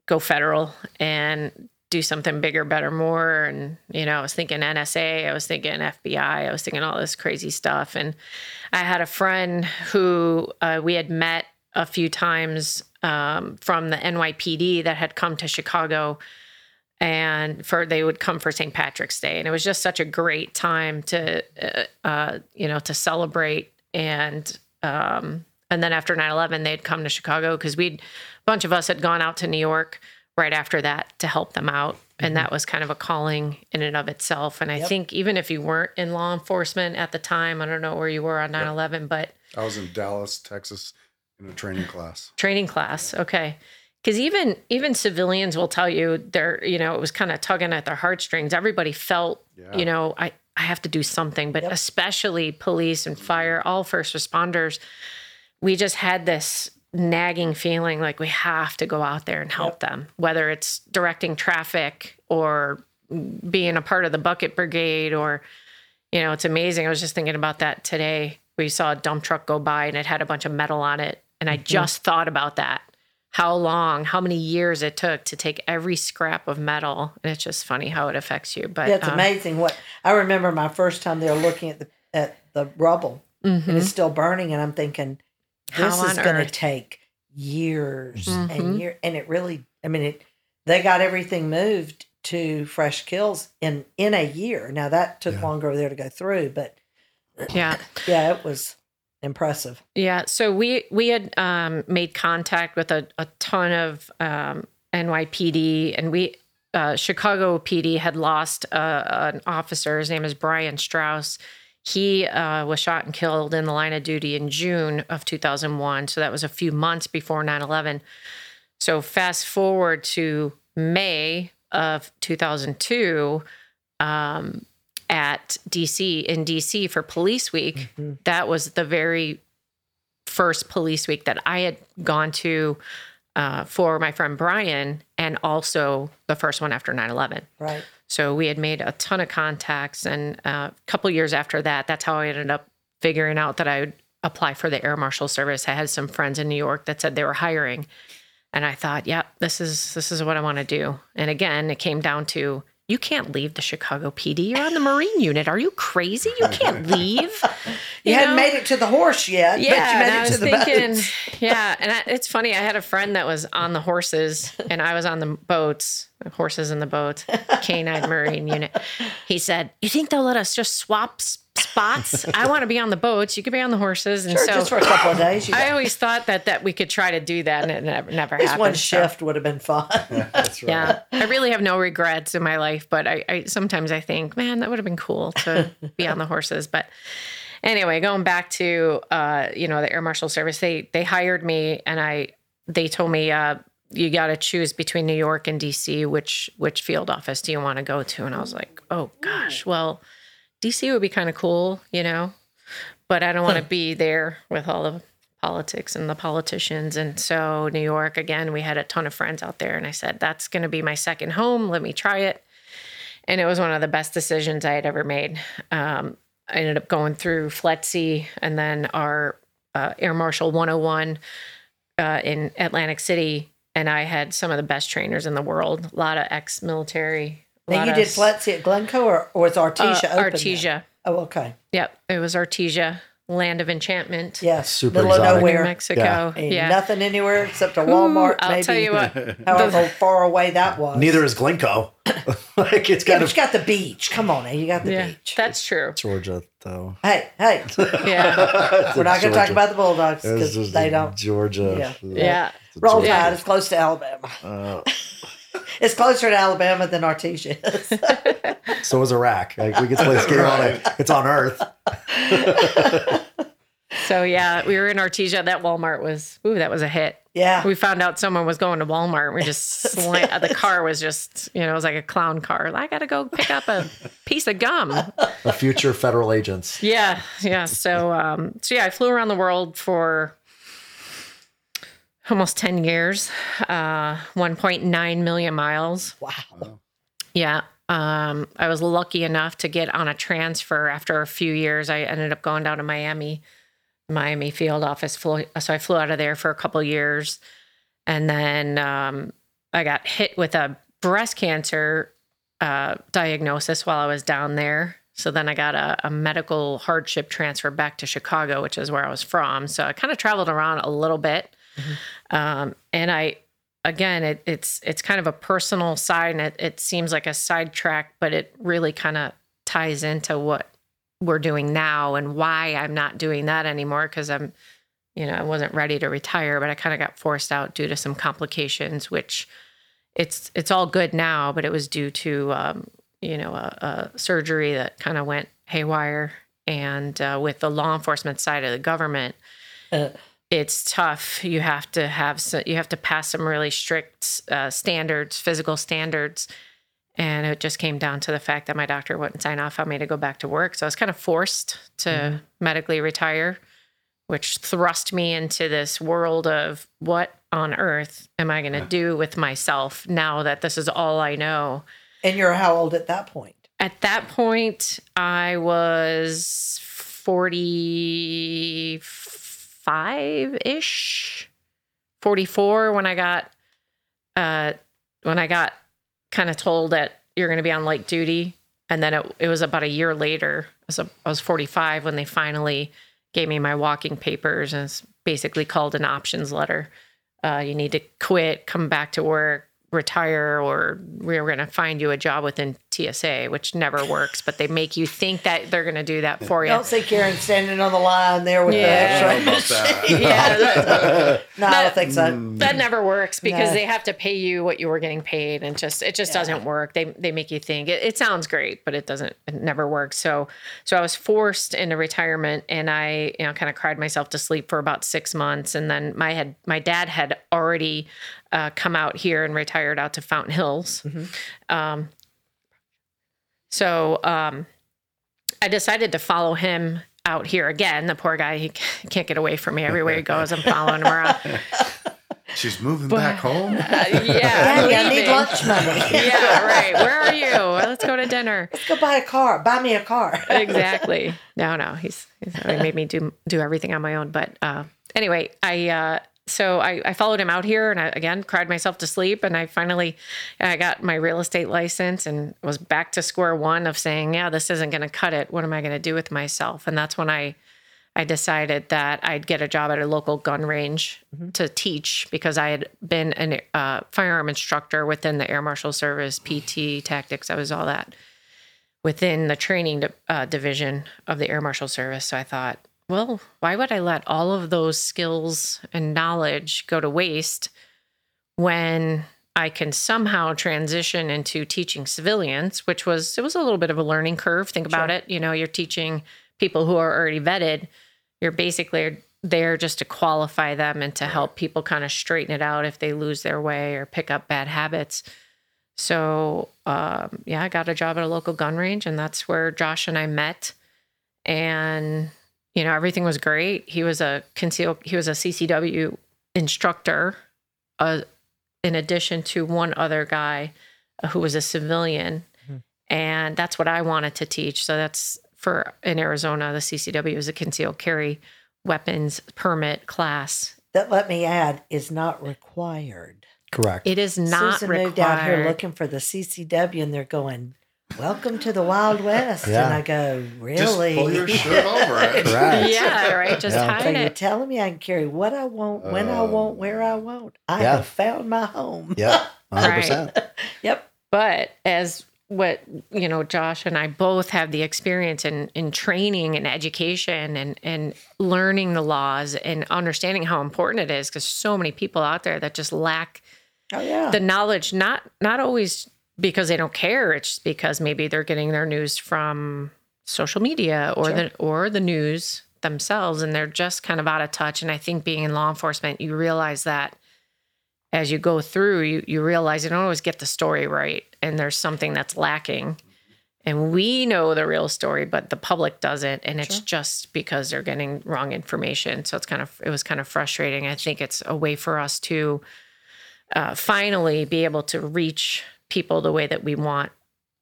go federal and do something bigger, better, more. And, you know, I was thinking N S A, I was thinking F B I, I was thinking all this crazy stuff. And I had a friend who uh, we had met a few times um, from the N Y P D that had come to Chicago and for, they would come for Saint Patrick's Day. And it was just such a great time to, uh, uh, you know, to celebrate. And, Um, and then after nine eleven, they'd come to Chicago because we'd, a bunch of us had gone out to New York right after that to help them out. And that was kind of a calling in and of itself. And I yep. think even if you weren't in law enforcement at the time, I don't know where you were on nine eleven, yep. but. I was in Dallas, Texas in a training class. Training class. Okay. Because even, even civilians will tell you they're, you know, it was kind of tugging at their heartstrings. Everybody felt, yeah. you know, I. I have to do something, but yep. especially police and fire, all first responders, we just had this nagging feeling like we have to go out there and help yep. them, whether it's directing traffic or being a part of the bucket brigade or, you know, it's amazing. I was just thinking about that today. We saw a dump truck go by and it had a bunch of metal on it. And I mm-hmm. just thought about that, how long, how many years it took to take every scrap of metal. And it's just funny how it affects you. But that's um, amazing. What I remember my first time there looking at the at the rubble mm-hmm. and it's still burning. And I'm thinking, this is going to take years mm-hmm. and years. And it really, I mean, it. They got everything moved to fresh kills in, in a year. Now that took yeah. longer over there to go through, but yeah, yeah, it was impressive. Yeah. So we, we had um, made contact with a, a ton of um, N Y P D and we, uh, Chicago P D had lost uh, an officer. His name is Brian Strauss. He uh, was shot and killed in the line of duty in June of two thousand one. So that was a few months before nine eleven. So fast forward to May of two thousand two, um, at D C, in D C for Police Week. Mm-hmm. That was the very first Police Week that I had gone to uh, for my friend Brian, and also the first one after nine eleven. Right. So we had made a ton of contacts, and uh, a couple years after that, that's how I ended up figuring out that I would apply for the Air Marshal Service. I had some friends in New York that said they were hiring, and I thought, yeah, this is this is what I want to do. And again, it came down to, you can't leave the Chicago P D. You're on the Marine Unit. Are you crazy? You can't leave. You, you hadn't know? made it to the horse yet, yeah, but you made and it I was to the thinking, boats. Yeah, and I, it's funny. I had a friend that was on the horses, and I was on the boats, horses in the boats, Canine Marine Unit. He said, you think they'll let us just swap spots? I want to be on the boats. You could be on the horses. And sure, so just for a couple of days. I always thought that, that we could try to do that, and it never, never happened. Just one shift so. would have been fun. Yeah, that's right. Yeah. I really have no regrets in my life, but I, I sometimes I think, man, that would have been cool to be on the horses. But anyway, going back to uh, you know, the Air Marshal Service, they they hired me, and I they told me uh, you got to choose between New York and D C, which which field office do you want to go to? And I was like, oh gosh, well, D C would be kind of cool, you know, but I don't want to be there with all the politics and the politicians. And so New York, again, we had a ton of friends out there. And I said, that's going to be my second home. Let me try it. And it was one of the best decisions I had ever made. Um, I ended up going through FLETC and then our uh, Air Marshal one oh one uh, in Atlantic City. And I had some of the best trainers in the world, a lot of ex-military. Now you did FLETC at Glencoe, or, or was Artesia uh, open? Artesia. Now? Oh, okay. Yep, it was Artesia. land of enchantment. Yes, super middle exotic. Of nowhere, New Mexico. Yeah. Ain't yeah. nothing anywhere except a Walmart. Ooh, I'll maybe. Tell you what, however the, far away that was. Neither is Glencoe. Like it's got. Yeah, you got the beach. Come on, you got the yeah, beach. That's true. Georgia, though. Hey, hey. Yeah, we're not going to talk about the Bulldogs because they don't. Georgia. Yeah. yeah. yeah. Roll Tide yeah. is close to Alabama. Uh, It's closer to Alabama than Artesia is. So is Iraq. Like we could play this game on it. It's on Earth. So yeah, we were in Artesia. That Walmart was. Ooh, that was a hit. Yeah. We found out someone was going to Walmart. We just slant, the car was just, you know, it was like a clown car. I got to go pick up a piece of gum. The future federal agents. Yeah, yeah. So um, so yeah, I flew around the world for almost ten years, uh, one point nine million miles. Wow. Yeah. Um, I was lucky enough to get on a transfer after a few years. I ended up going down to Miami, Miami field office. Flew, so I flew out of there for a couple of years. And then um, I got hit with a breast cancer uh, diagnosis while I was down there. So then I got a, a medical hardship transfer back to Chicago, which is where I was from. So I kind of traveled around a little bit. Mm-hmm. Um, and I, again, it, it's, it's kind of a personal side and it, it seems like a sidetrack, but it really kind of ties into what we're doing now and why I'm not doing that anymore. Cause I'm, you know, I wasn't ready to retire, but I kind of got forced out due to some complications, which it's, it's all good now, but it was due to, um, you know, a, a surgery that kind of went haywire. And, uh, with the law enforcement side of the government, uh. It's tough. You have to have so, you have to pass some really strict uh, standards, physical standards, and it just came down to the fact that my doctor wouldn't sign off on me to go back to work. So I was kind of forced to mm-hmm. medically retire, which thrust me into this world of what on earth am I going to yeah. do with myself now that this is all I know? And you're how old at that point? At that point, I was forty-five. Five-ish, forty-four when I got, uh, when I got kind of told that you're going to be on light duty, and then it, it was about a year later. So I was forty-five when they finally gave me my walking papers, and it's basically called an options letter. Uh, you need to quit, come back to work, retire, or we're going to find you a job within T S A, which never works, but they make you think that they're going to do that for you. Don't see Karen standing on the line there with yeah. the x-ray machine. Yeah, that, no, I don't think so. That never works because no. they have to pay you what you were getting paid, and just it just yeah. doesn't work. They they make you think it, it sounds great, but it doesn't. It never works. So so I was forced into retirement, and I you know kind of cried myself to sleep for about six months, and then my had my dad had already uh, come out here and retired out to Fountain Hills. Mm-hmm. Um, So um, I decided to follow him out here again. The poor guy, he can't get away from me. Everywhere he goes, I'm following him around. She's moving but, back home? Uh, yeah. yeah I need lunch money. Yeah, right. Where are you? Well, let's go to dinner. Let's go buy a car. Buy me a car. Exactly. No, no. He's, he's he made me do do everything on my own. But uh, anyway, I... Uh, So I, I followed him out here, and I, again, cried myself to sleep. And I finally I got my real estate license and was back to square one of saying, yeah, this isn't going to cut it. What am I going to do with myself? And that's when I, I decided that I'd get a job at a local gun range mm-hmm. to teach, because I had been a uh, firearm instructor within the Air Marshal Service, P T, tactics. I was all that within the training uh, division of the Air Marshal Service. So I thought, well, why would I let all of those skills and knowledge go to waste when I can somehow transition into teaching civilians, which was, it was a little bit of a learning curve. Think about sure. it. You know, you're teaching people who are already vetted. You're basically there just to qualify them and to help people kind of straighten it out if they lose their way or pick up bad habits. So, um, yeah, I got a job at a local gun range, and that's where Josh and I met. And... You know, everything was great. He was a conceal. He was a C C W instructor, uh, in addition to one other guy who was a civilian, mm-hmm. and that's what I wanted to teach. So that's for in Arizona, the C C W is a concealed carry weapons permit class. That, let me add, is not required. Correct. It is not Susan required. Susan moved out here looking for the C C W, and they're going. welcome to the Wild West. Yeah. And I go, really? Just pull your shirt over it. Right. Yeah, right. Just yeah. hide so it. So you're telling me I can carry what I want, when uh, I want, where I want. I yeah. have found my home. Yep, one hundred percent. Right. Yep. But as what, you know, Josh and I both have the experience in, in training and education and, and learning the laws and understanding how important it is, because so many people out there that just lack oh, yeah. the knowledge, not not always because they don't care. It's just because maybe they're getting their news from social media or sure. the or the news themselves, and they're just kind of out of touch. And I think being in law enforcement, you realize that as you go through, you, you realize you don't always get the story right, and there's something that's lacking. And we know the real story, but the public doesn't, and it's sure. just because they're getting wrong information. So it's kind of it was kind of frustrating. I think it's a way for us to uh, finally be able to reach people the way that we want,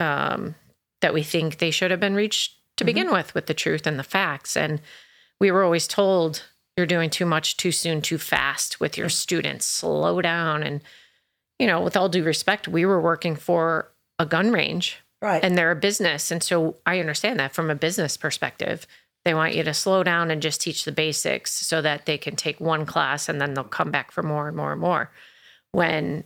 um, that we think they should have been reached to mm-hmm. begin with, with the truth and the facts. And we were always told, you're doing too much, too soon, too fast with your mm-hmm. students, slow down. And, you know, with all due respect, we were working for a gun range right. and they're a business. And so I understand that from a business perspective, they want you to slow down and just teach the basics so that they can take one class and then they'll come back for more and more and more. When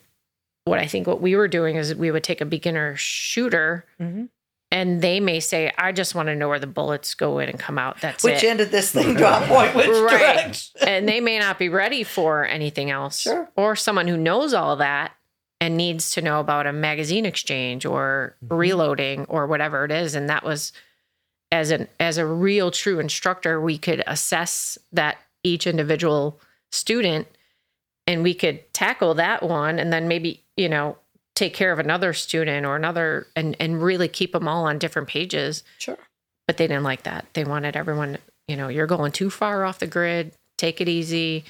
What I think what we were doing is we would take a beginner shooter mm-hmm. and they may say, I just want to know where the bullets go in and come out. That's which it. Which end of this thing drop point? Which right. direction? And they may not be ready for anything else sure. or someone who knows all that and needs to know about a magazine exchange or mm-hmm. reloading or whatever it is. And that was as an, as a real true instructor, we could assess that each individual student and we could tackle that one. And then maybe, you know, take care of another student or another and, and really keep them all on different pages. Sure. But they didn't like that. They wanted everyone, you know, you're going too far off the grid, take it easy.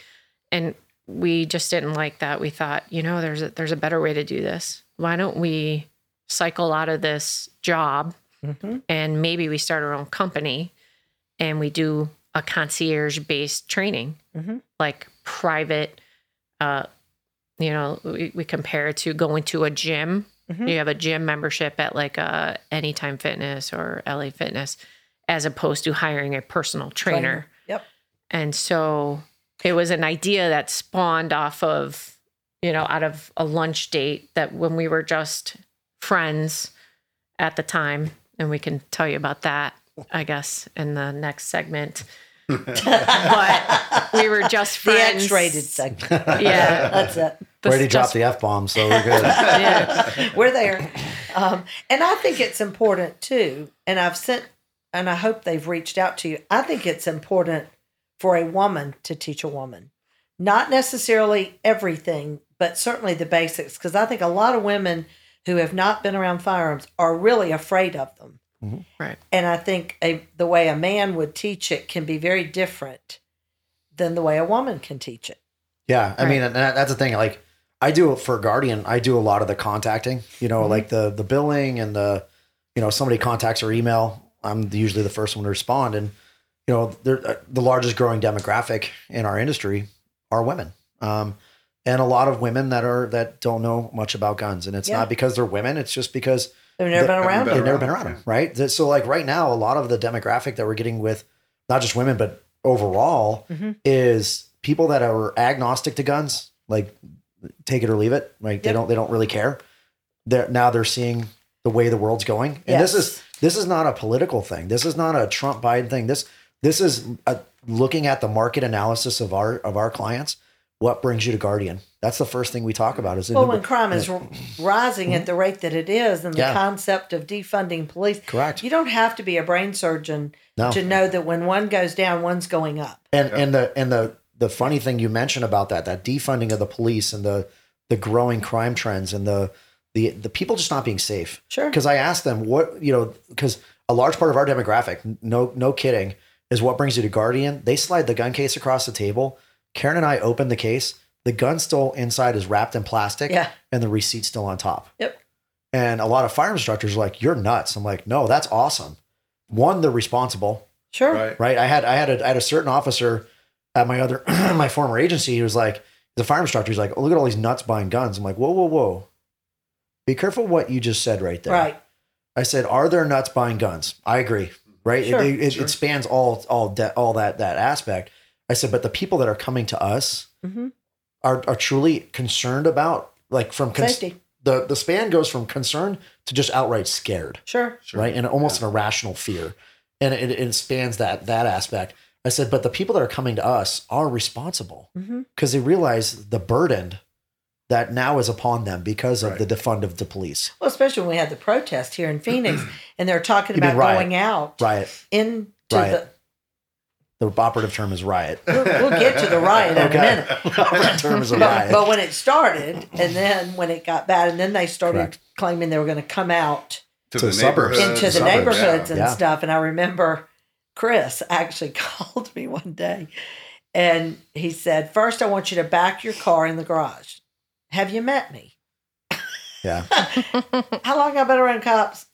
And we just didn't like that. We thought, you know, there's a, there's a better way to do this. Why don't we cycle out of this job mm-hmm. and maybe we start our own company and we do a concierge-based training, mm-hmm. like private, uh, you know, we, we compare it to going to a gym. Mm-hmm. You have a gym membership at like a Anytime Fitness or L A Fitness, as opposed to hiring a personal trainer. trainer. Yep. And so it was an idea that spawned off of, you know, out of a lunch date that when we were just friends at the time, and we can tell you about that, I guess, in the next segment. But we were just friends. The X-rated segment. Yeah, that's it. The Brady just, dropped the F-bomb, so we're good. Yeah, we're there. Um, and I think it's important, too, and I've sent, and I hope they've reached out to you, I think it's important for a woman to teach a woman. Not necessarily everything, but certainly the basics, because I think a lot of women who have not been around firearms are really afraid of them. Mm-hmm. Right. And I think a, the way a man would teach it can be very different than the way a woman can teach it. Yeah. I right. mean, and that's the thing, like I do for Guardian, I do a lot of the contacting, you know, mm-hmm. like the, the billing and the, you know, somebody contacts or email. I'm usually the first one to respond. And, you know, they're, the largest growing demographic in our industry are women. Um, and a lot of women that are, that don't know much about guns. And it's yeah. not because they're women. It's just because They've never been around. They've never around. been around them, right? So, like right now, a lot of the demographic that we're getting with not just women, but overall mm-hmm. is people that are agnostic to guns, like take it or leave it. Like yep. they don't, they don't really care. They're, now they're seeing the way the world's going, and yes. this is this is not a political thing. This is not a Trump Biden thing. This this is a, looking at the market analysis of our of our clients. What brings you to Guardian? That's the first thing we talk about. Is well, when crime is r- rising at the rate that it is, and the yeah. concept of defunding police. Correct. You don't have to be a brain surgeon no. to know that when one goes down, one's going up. And yeah. and the and the the funny thing you mentioned about that, that defunding of the police and the the growing crime trends and the the the people just not being safe. Sure. Because I asked them what you know, because a large part of our demographic, no no kidding, is what brings you to Guardian. They slide the gun case across the table. Karen and I opened the case. The gun still inside is wrapped in plastic yeah. and the receipt's still on top. Yep. And a lot of fire instructors are like, you're nuts. I'm like, no, that's awesome. One, they're responsible. Sure. Right. right? I had I had a, I had a certain officer at my other, my former agency. He was like, the fire instructor, he's like, oh, look at all these nuts buying guns. I'm like, whoa, whoa, whoa. Be careful what you just said right there. Right. I said, are there nuts buying guns? I agree, right? Sure, it, it, sure. it spans all all de- all that that aspect. I said, but the people that are coming to us mm-hmm. are are truly concerned about, like, from cons- safety. The the span goes from concerned to just outright scared. Sure, sure. Right, and almost yeah. an irrational fear, and it, it spans that that aspect. I said, but the people that are coming to us are responsible because mm-hmm. they realize the burden that now is upon them because of right. the defund of the police. Well, especially when we had the protest here in Phoenix and they're talking you about going out. Riot. Into riot. The... the operative term is riot. We'll, we'll get to the riot okay. in a minute. The operative term is a riot. But, but when it started and then when it got bad and then they started Correct. claiming they were going to come out to to the suburbs. into the suburbs. neighborhoods yeah. and yeah. stuff. And I remember Chris actually called me one day and he said, first, I want you to back your car in the garage. Have you met me? Yeah. How long have I been around cops?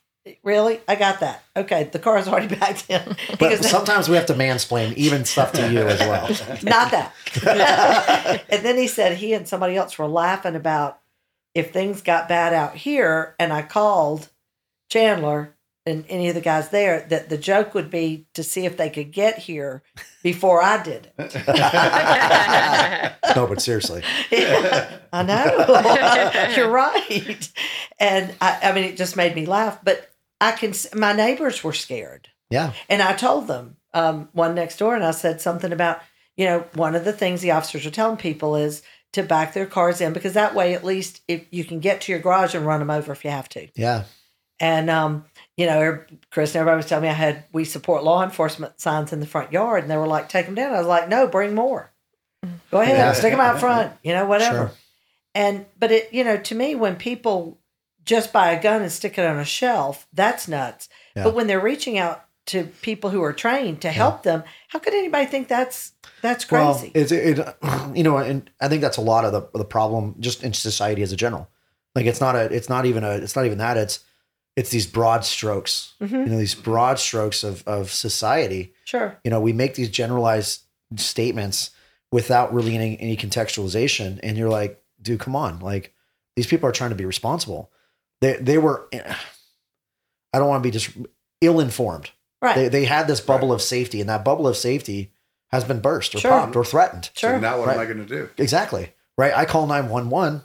Really? I got that. Okay. The car's already backed in. But sometimes we have to mansplain even stuff to you as well. Not that. And then he said he and somebody else were laughing about if things got bad out here and I called Chandler and any of the guys there, that the joke would be to see if they could get here before I did it. No, but seriously. Yeah, I know. You're right. And I, I mean, it just made me laugh. But I can, my neighbors were scared. Yeah. And I told them, um, one next door, and I said something about, you know, one of the things the officers are telling people is to back their cars in, because that way, at least, if you can get to your garage and run them over if you have to. Yeah. And, um, you know, Chris and everybody was telling me I had, we support law enforcement signs in the front yard. And they were like, take them down. I was like, no, bring more. Go ahead. Yeah. Stick them out front, you know, whatever. Sure. And, but it, you know, to me, when people just buy a gun and stick it on a shelf, that's nuts. Yeah. But when they're reaching out to people who are trained to help yeah. them, how could anybody think that's, that's crazy? Well, it's, it, you know, and I think that's a lot of the, the problem just in society as a general. Like it's not a, it's not even a, it's not even that it's, It's these broad strokes, mm-hmm. you know, these broad strokes of, of society. Sure. You know, we make these generalized statements without really any, any contextualization. And you're like, dude, come on. Like these people are trying to be responsible. They they were, I don't want to be just ill-informed. Right. They, they had this bubble right. of safety, and that bubble of safety has been burst or sure. popped or threatened. Sure. So now what right? am I going to do? Exactly. Right. I call nine one one.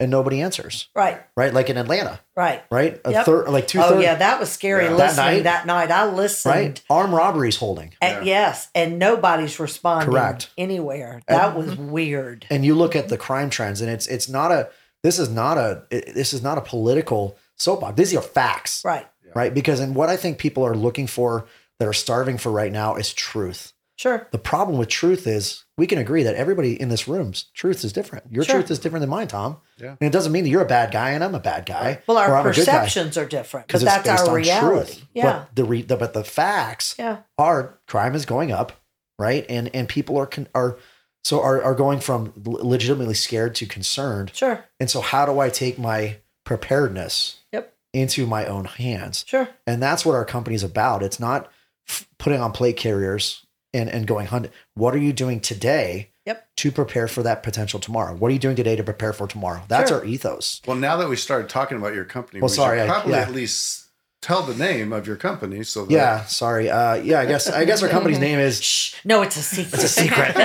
And nobody answers. Right. Right. Like in Atlanta. Right. Right. A yep. third, like two thirds. Oh yeah. That was scary. Yeah. Listening that night, that night I listened. Right. Armed robberies holding. And, yeah. Yes. And nobody's responding. Correct. Anywhere. That and, was weird. And you look at the crime trends and it's, it's not a, this is not a, it, this is not a political soap opera. These are facts. Right. Yeah. Right. Because in what I think people are looking for that are starving for right now is truth. Sure. The problem with truth is we can agree that everybody in this room's truth is different. Your sure. truth is different than mine, Tom. Yeah. And it doesn't mean that you're a bad guy and I'm a bad guy. Well, our perceptions are different, but that's our reality. Truth. Yeah. But the, re- the but the facts yeah. are crime is going up, right? And and people are con- are so are are going from legitimately scared to concerned. Sure. And so how do I take my preparedness yep. into my own hands? Sure. And that's what our company's about. It's not f- putting on plate carriers. And, and going hunting. What are you doing today yep. to prepare for that potential tomorrow? What are you doing today to prepare for tomorrow? That's sure. our ethos. Well, now that we started talking about your company, well, we sorry, should probably I, yeah. at least tell the name of your company. So that yeah, sorry. Uh, yeah, I guess I guess our company's name is... Shh. No, it's a secret. It's a secret.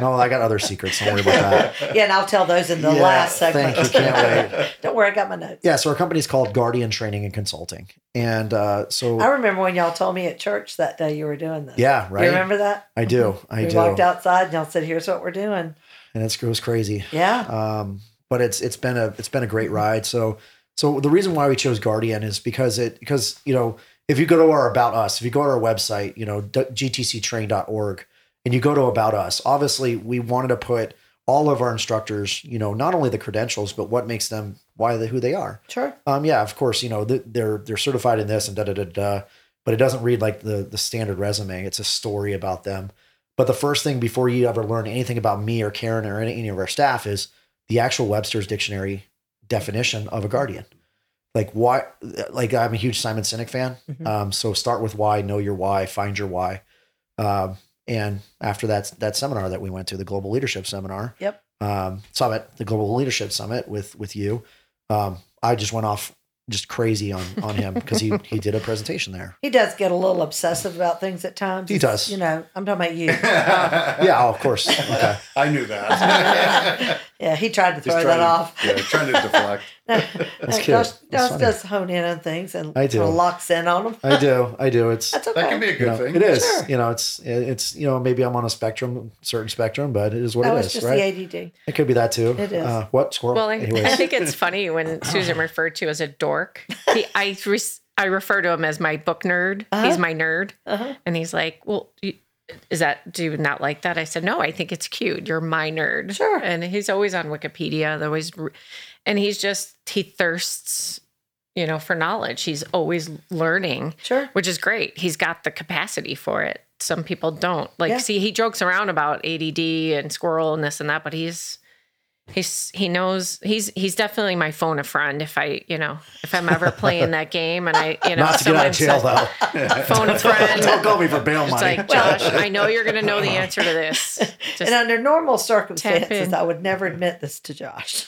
No, I got other secrets. Don't worry about that. Yeah, and I'll tell those in the yeah, last segment. Thank you. Can't wait. Don't worry, I got my notes. Yeah, so our company's called Guardian Training and Consulting. And uh, so I remember when y'all told me at church that day you were doing this. Yeah, right. You remember that? I do. I we do. We walked outside and y'all said, "Here's what we're doing," and it's, it was crazy. Yeah. Um, but it's it's been a it's been a great ride. So so the reason why we chose Guardian is because it because you know if you go to our About Us, if you go to our website, you know g t c train dot org, and you go to About Us, obviously we wanted to put all of our instructors, you know, not only the credentials, but what makes them why they who they are. Sure. Um. Yeah. Of course. You know, they're they're certified in this and da da da da. But it doesn't read like the the standard resume. It's a story about them. But the first thing before you ever learn anything about me or Karen or any, any of our staff is the actual Webster's Dictionary definition of a guardian. Like why? Like I'm a huge Simon Sinek fan. Mm-hmm. Um. So start with why, know your why, find your why. Um. And after that, that seminar that we went to, the Global Leadership Seminar, yep, um, Summit, the Global Leadership Summit with with you, um, I just went off just crazy on, on him because he, he did a presentation there. He does get a little obsessive about things at times. He does. You know, I'm talking about you. uh, yeah, oh, of course. Okay. I knew that. Yeah, he tried to throw that to, off. Yeah, trying to deflect. No, that's no, Josh, Josh does hone in on things and sort of locks in on them. I do. I do. It's that's okay. That can be a good you know, thing. It is. Sure. You know, it's, it's you know, maybe I'm on a spectrum, certain spectrum, but it is what no, it is, just right? It's the A D D. It could be that too. It is. Uh, what? Squirrel? Well, I, I think it's funny when Susan referred to as a dork. He, I, re- I refer to him as my book nerd. Uh-huh. He's my nerd. Uh-huh. And he's like, well, you, is that, do you not like that? I said, no, I think it's cute. You're my nerd. Sure. And he's always on Wikipedia. Always, and he's just, he thirsts, you know, for knowledge. He's always learning, sure, which is great. He's got the capacity for it. Some people don't. Like, yeah. See, he jokes around about A D D and squirrel and this and that, but he's, He's, he knows he's, he's definitely my phone a friend. If I, you know, if I'm ever playing that game and I, you know, not to get out of jail though. Phone a friend. Don't call me for bail money. It's like, Josh, I know you're going to know the answer to this. Just and under normal circumstances, I would never admit this to Josh,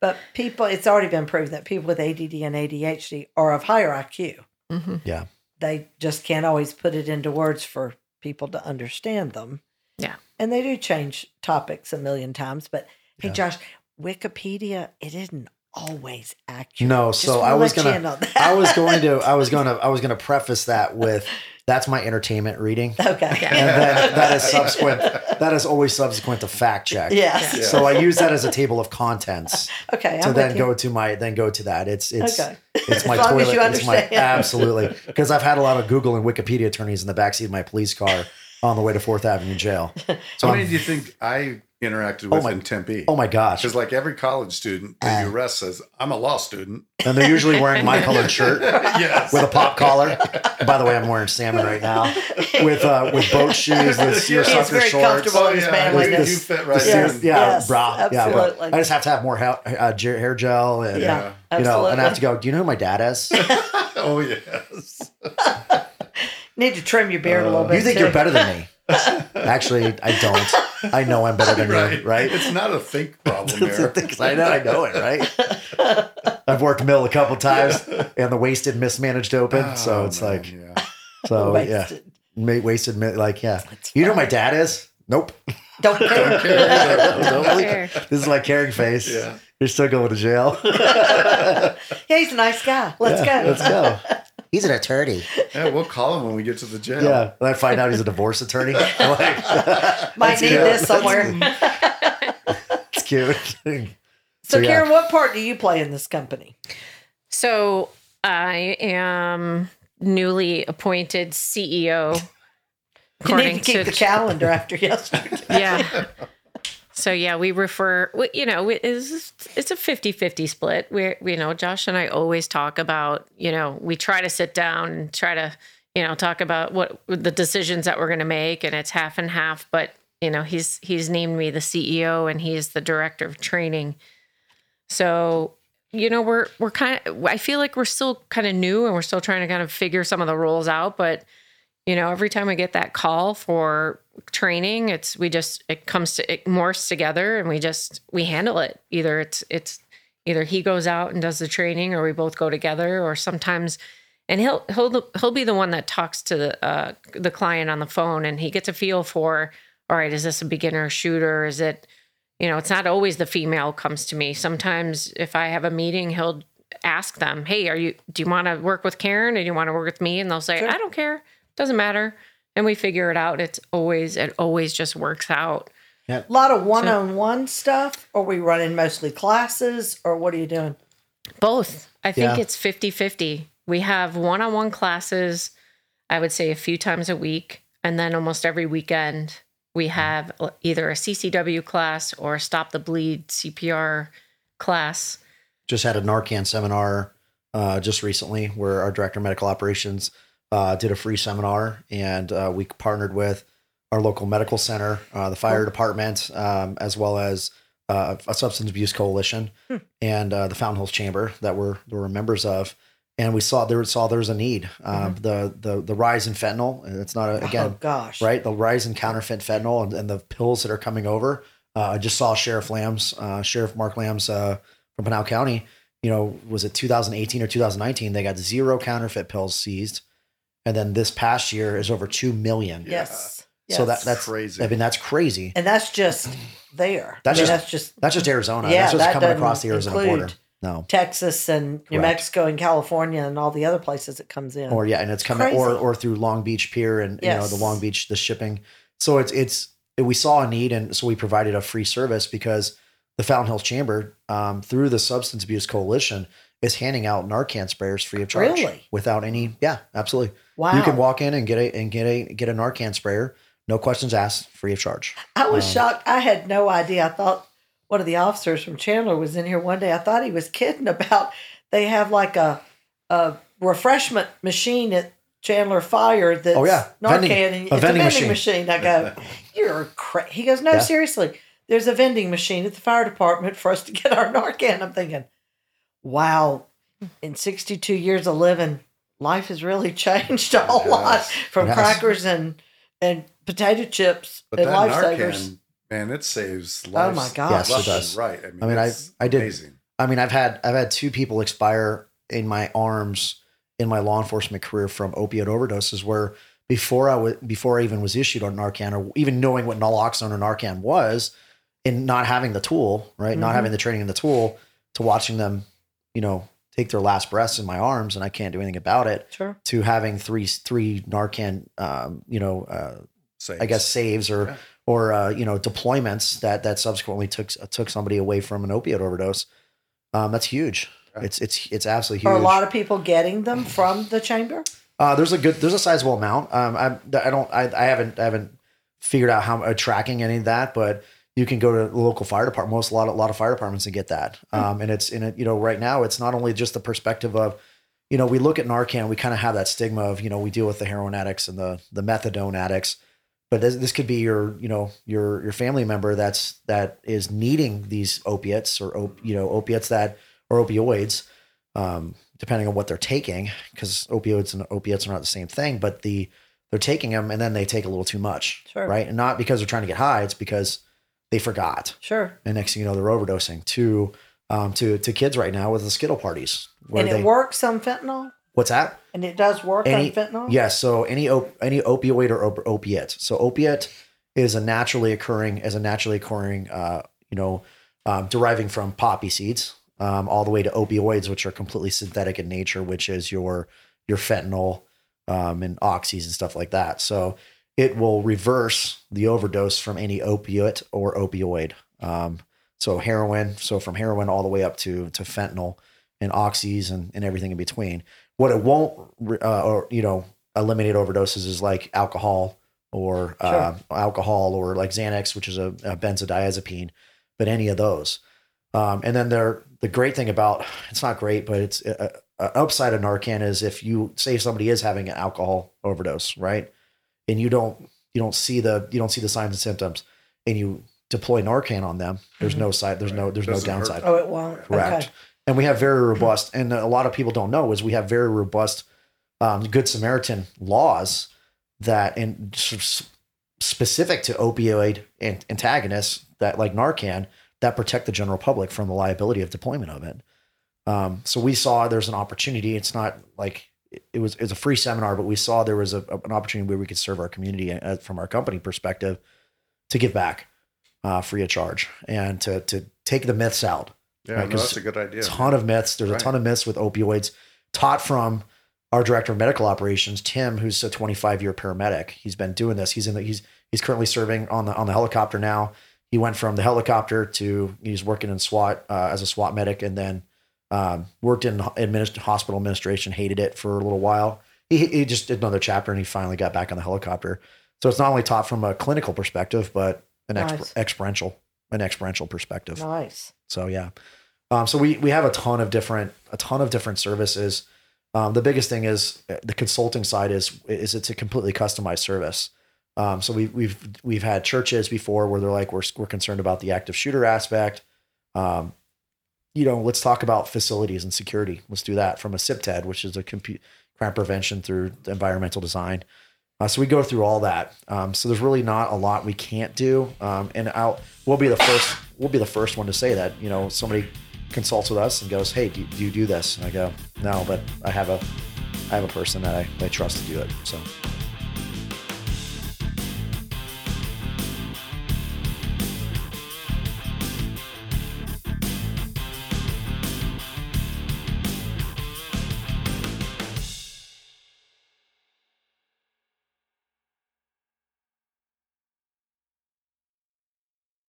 but people, it's already been proven that people with A D D and A D H D are of higher I Q. Mm-hmm. Yeah. They just can't always put it into words for people to understand them. Yeah. And they do change topics a million times, but hey, yeah. Josh, Wikipedia, it isn't always accurate. No, Just so I was going to, I was going to, I was going to, I was going to preface that with, that's my entertainment reading. Okay. And then that is subsequent, that is always subsequent to fact check. Yes. Yeah. So I use that as a table of contents. Okay. To I'm then go to my, then go to that. It's, it's, okay. It's my toilet. It's my, absolutely. Because I've had a lot of Google and Wikipedia attorneys in the backseat of my police car on the way to Fourth Avenue Jail. So how many do you think I interacted with oh my, in Tempe? Oh my gosh. Because like every college student that you arrest says, I'm a law student. And they're usually wearing my colored shirt yes. with a pop collar. By the way, I'm wearing salmon right now. With uh, with boat shoes, with seersucker shorts. Oh, yeah. With you this, fit right in. Yes, yeah, yes, bra. Yeah, bra. I just have to have more ha- uh, hair gel. And, yeah, you know, and I have to go, do you know who my dad is? Oh, yes. Need to trim your beard uh, a little bit. You think too. You're better than me. Actually, I don't. I know I'm better than right. you, right? It's not a think problem here. Think, I know, I know it, right? I've worked mill a couple times, yeah. and the wasted mismanaged open, oh, so it's man, like, yeah. so wasted. yeah, wasted, like yeah. You know who my dad is? Nope. Don't care. Don't care. Don't don't care. This is my caring face. Yeah. You're still going to jail. Yeah, he's a nice guy. Let's yeah, go. Let's go. He's an attorney. Yeah, we'll call him when we get to the jail. Yeah, and I find out he's a divorce attorney. Like, might need cute. This somewhere. It's cute. So, so yeah. Karen, what part do you play in this company? So I am newly appointed C E O. You need to keep to, the calendar after yesterday. Yeah. So yeah, we refer. You know, it's it's a fifty-fifty split. We, you know, Josh and I always talk about. You know, we try to sit down and try to, you know, talk about what the decisions that we're going to make, and it's half and half. But you know, he's he's named me the C E O, and he is the director of training. So you know, we're we're kind of. I feel like we're still kind of new, and we're still trying to kind of figure some of the roles out, but. You know, every time we get that call for training, it's, we just, it comes to, it morphs together and we just, we handle it. Either it's, it's either he goes out and does the training or we both go together or sometimes, and he'll, he'll, he'll be the one that talks to the, uh, the client on the phone and he gets a feel for, all right, is this a beginner shooter? Is it, you know, it's not always the female comes to me. Sometimes if I have a meeting, he'll ask them, hey, are you, do you want to work with Karen or do you want to work with me? And they'll say, sure. I don't care. Doesn't matter. And we figure it out. It's always, it always just works out. Yep. A lot of one-on-one so, stuff. Or we run in mostly classes or what are you doing? Both. I think yeah. it's fifty-fifty. We have one-on-one classes, I would say a few times a week. And then almost every weekend we have either a C C W class or a Stop the Bleed C P R class. Just had a Narcan seminar uh, just recently where our director of medical operations Uh, did a free seminar and uh, we partnered with our local medical center, uh, the fire oh. department, um, as well as uh, a Substance Abuse Coalition hmm. and uh, the Fountain Hills Chamber that we're, we're members of. And we saw there saw there was a need. Um, mm-hmm. the, the the rise in fentanyl, and it's not a, again, oh, gosh. right? The rise in counterfeit fentanyl and, and the pills that are coming over. Uh, I just saw Sheriff Lamb's, uh, Sheriff Mark Lamb's uh, from Pinal County. you know, was it two thousand eighteen or two thousand nineteen? They got zero counterfeit pills seized. And then this past year is over two million. Yes. Yeah. So yes. That, that's crazy. I mean, that's crazy. And that's just there. That's, I mean, just, that's just, that's just Arizona. Yeah, that's just that coming across the Arizona border. No. Texas and New Correct. Mexico and California and all the other places it comes in. Or yeah. And it's coming crazy. or, or through Long Beach Pier and, yes. you know, the Long Beach, the shipping. So it's, it's, we saw a need. And so we provided a free service because the Fountain Hills Chamber, um, through the Substance Abuse Coalition, is handing out Narcan sprayers free of charge. Really? Without any, yeah, absolutely. Wow. You can walk in and get a and get a get a Narcan sprayer, no questions asked, free of charge. I was um, shocked. I had no idea. I thought one of the officers from Chandler was in here one day. I thought he was kidding about they have like a a refreshment machine at Chandler Fire that's oh, yeah. Narcan. Vending, and, a it's vending a vending machine. machine. I go, you're crazy. He goes, no, yeah. seriously. There's a vending machine at the fire department for us to get our Narcan. I'm thinking, wow, in sixty-two years of living, life has really changed a whole yes. lot from yes. crackers and, and potato chips but and lifesavers. Man, it saves lives. Oh my gosh. Yes, lives, it does. Right. I mean, I mean I, I did. Amazing. I mean, I've had, I've had two people expire in my arms in my law enforcement career from opioid overdoses where before I was, before I even was issued on Narcan or even knowing what naloxone or Narcan was, and not having the tool, right? Mm-hmm. Not having the training and the tool, to watching them, you know, take their last breaths in my arms and I can't do anything about it. Sure. To having three, three Narcan, um, you know, uh, saves. I guess saves or, yeah. or, uh, you know, deployments that, that subsequently took, uh, took somebody away from an opioid overdose. Um, that's huge. Yeah. It's, it's, it's absolutely huge. Are a lot of people getting them from the chamber? Uh, there's a good, there's a sizable amount. Um, I, I don't, I, I haven't, I haven't figured out how uh, tracking any of that, but you can go to the local fire department, most a lot, a lot of fire departments, and get that. Um, and it's in it, you know, right now it's not only just the perspective of, you know, we look at Narcan, we kind of have that stigma of, you know, we deal with the heroin addicts and the the methadone addicts, but this, this could be your, you know, your your family member that's that is needing these opiates or op, you know, opiates that or opioids, um, depending on what they're taking, because opioids and opiates are not the same thing, but the they're taking them and then they take a little too much, sure. right? And not because they're trying to get high, it's because they forgot. Sure. And next thing you know, they're overdosing to, um, to, to kids right now with the Skittle parties. And it they, works on fentanyl? What's that? And it does work any, on fentanyl? Yes. Yeah, so any, op, any opioid or op, opiate. So opiate is a naturally occurring, as a naturally occurring, uh, you know, um, deriving from poppy seeds, um, all the way to opioids, which are completely synthetic in nature, which is your, your fentanyl, um, and oxys and stuff like that. So it will reverse the overdose from any opiate or opioid. Um, so heroin, so from heroin all the way up to, to fentanyl and oxys and, and everything in between. What it won't, uh, or, you know, eliminate overdoses is like alcohol or sure. uh, alcohol or like Xanax, which is a, a benzodiazepine, but any of those. Um, and then there, the great thing about, it's not great, but it's uh, uh, upside of Narcan is if you say somebody is having an alcohol overdose, right? And you don't, you don't see the, you don't see the signs and symptoms, and you deploy Narcan on them. There's mm-hmm. no side. There's right. no, there's Doesn't no downside. Hurt. Oh, it won't. Correct. Okay. And we have very robust, and a lot of people don't know is we have very robust, um, Good Samaritan laws that, and specific to opioid and antagonists that like Narcan, that protect the general public from the liability of deployment of it. Um, so we saw there's an opportunity. It's not like, it was, it was a free seminar, but we saw there was a, an opportunity where we could serve our community uh, from our company perspective to give back uh, free of charge and to, to take the myths out. Yeah, right? No, that's a good idea. Ton of myths. There's right. a ton of myths with opioids taught from our director of medical operations, Tim, who's a twenty-five year paramedic. He's been doing this. He's in the, he's, he's currently serving on the, on the helicopter. Now he went from the helicopter to he's working in SWAT uh, as a SWAT medic. And then, Um, worked in administ- hospital administration, hated it for a little while. He, he just did another chapter and he finally got back on the helicopter. So it's not only taught from a clinical perspective, but an nice. exp- experiential, an experiential perspective. Nice. So, yeah. Um, so we, we have a ton of different, a ton of different services. Um, the biggest thing is the consulting side is, is it's a completely customized service. Um, so we, we've, we've had churches before where they're like, we're, we're concerned about the active shooter aspect. Um, You know, let's talk about facilities and security. Let's do that from a C I P T E D, which is a compu- crime prevention through environmental design. Uh, so we go through all that. Um, so there's really not a lot we can't do. Um, and I'll we'll be the first we'll be the first one to say that. You know, somebody consults with us and goes, hey, do, do you do this? And I go, no, but I have a I have a person that I, I trust to do it. So.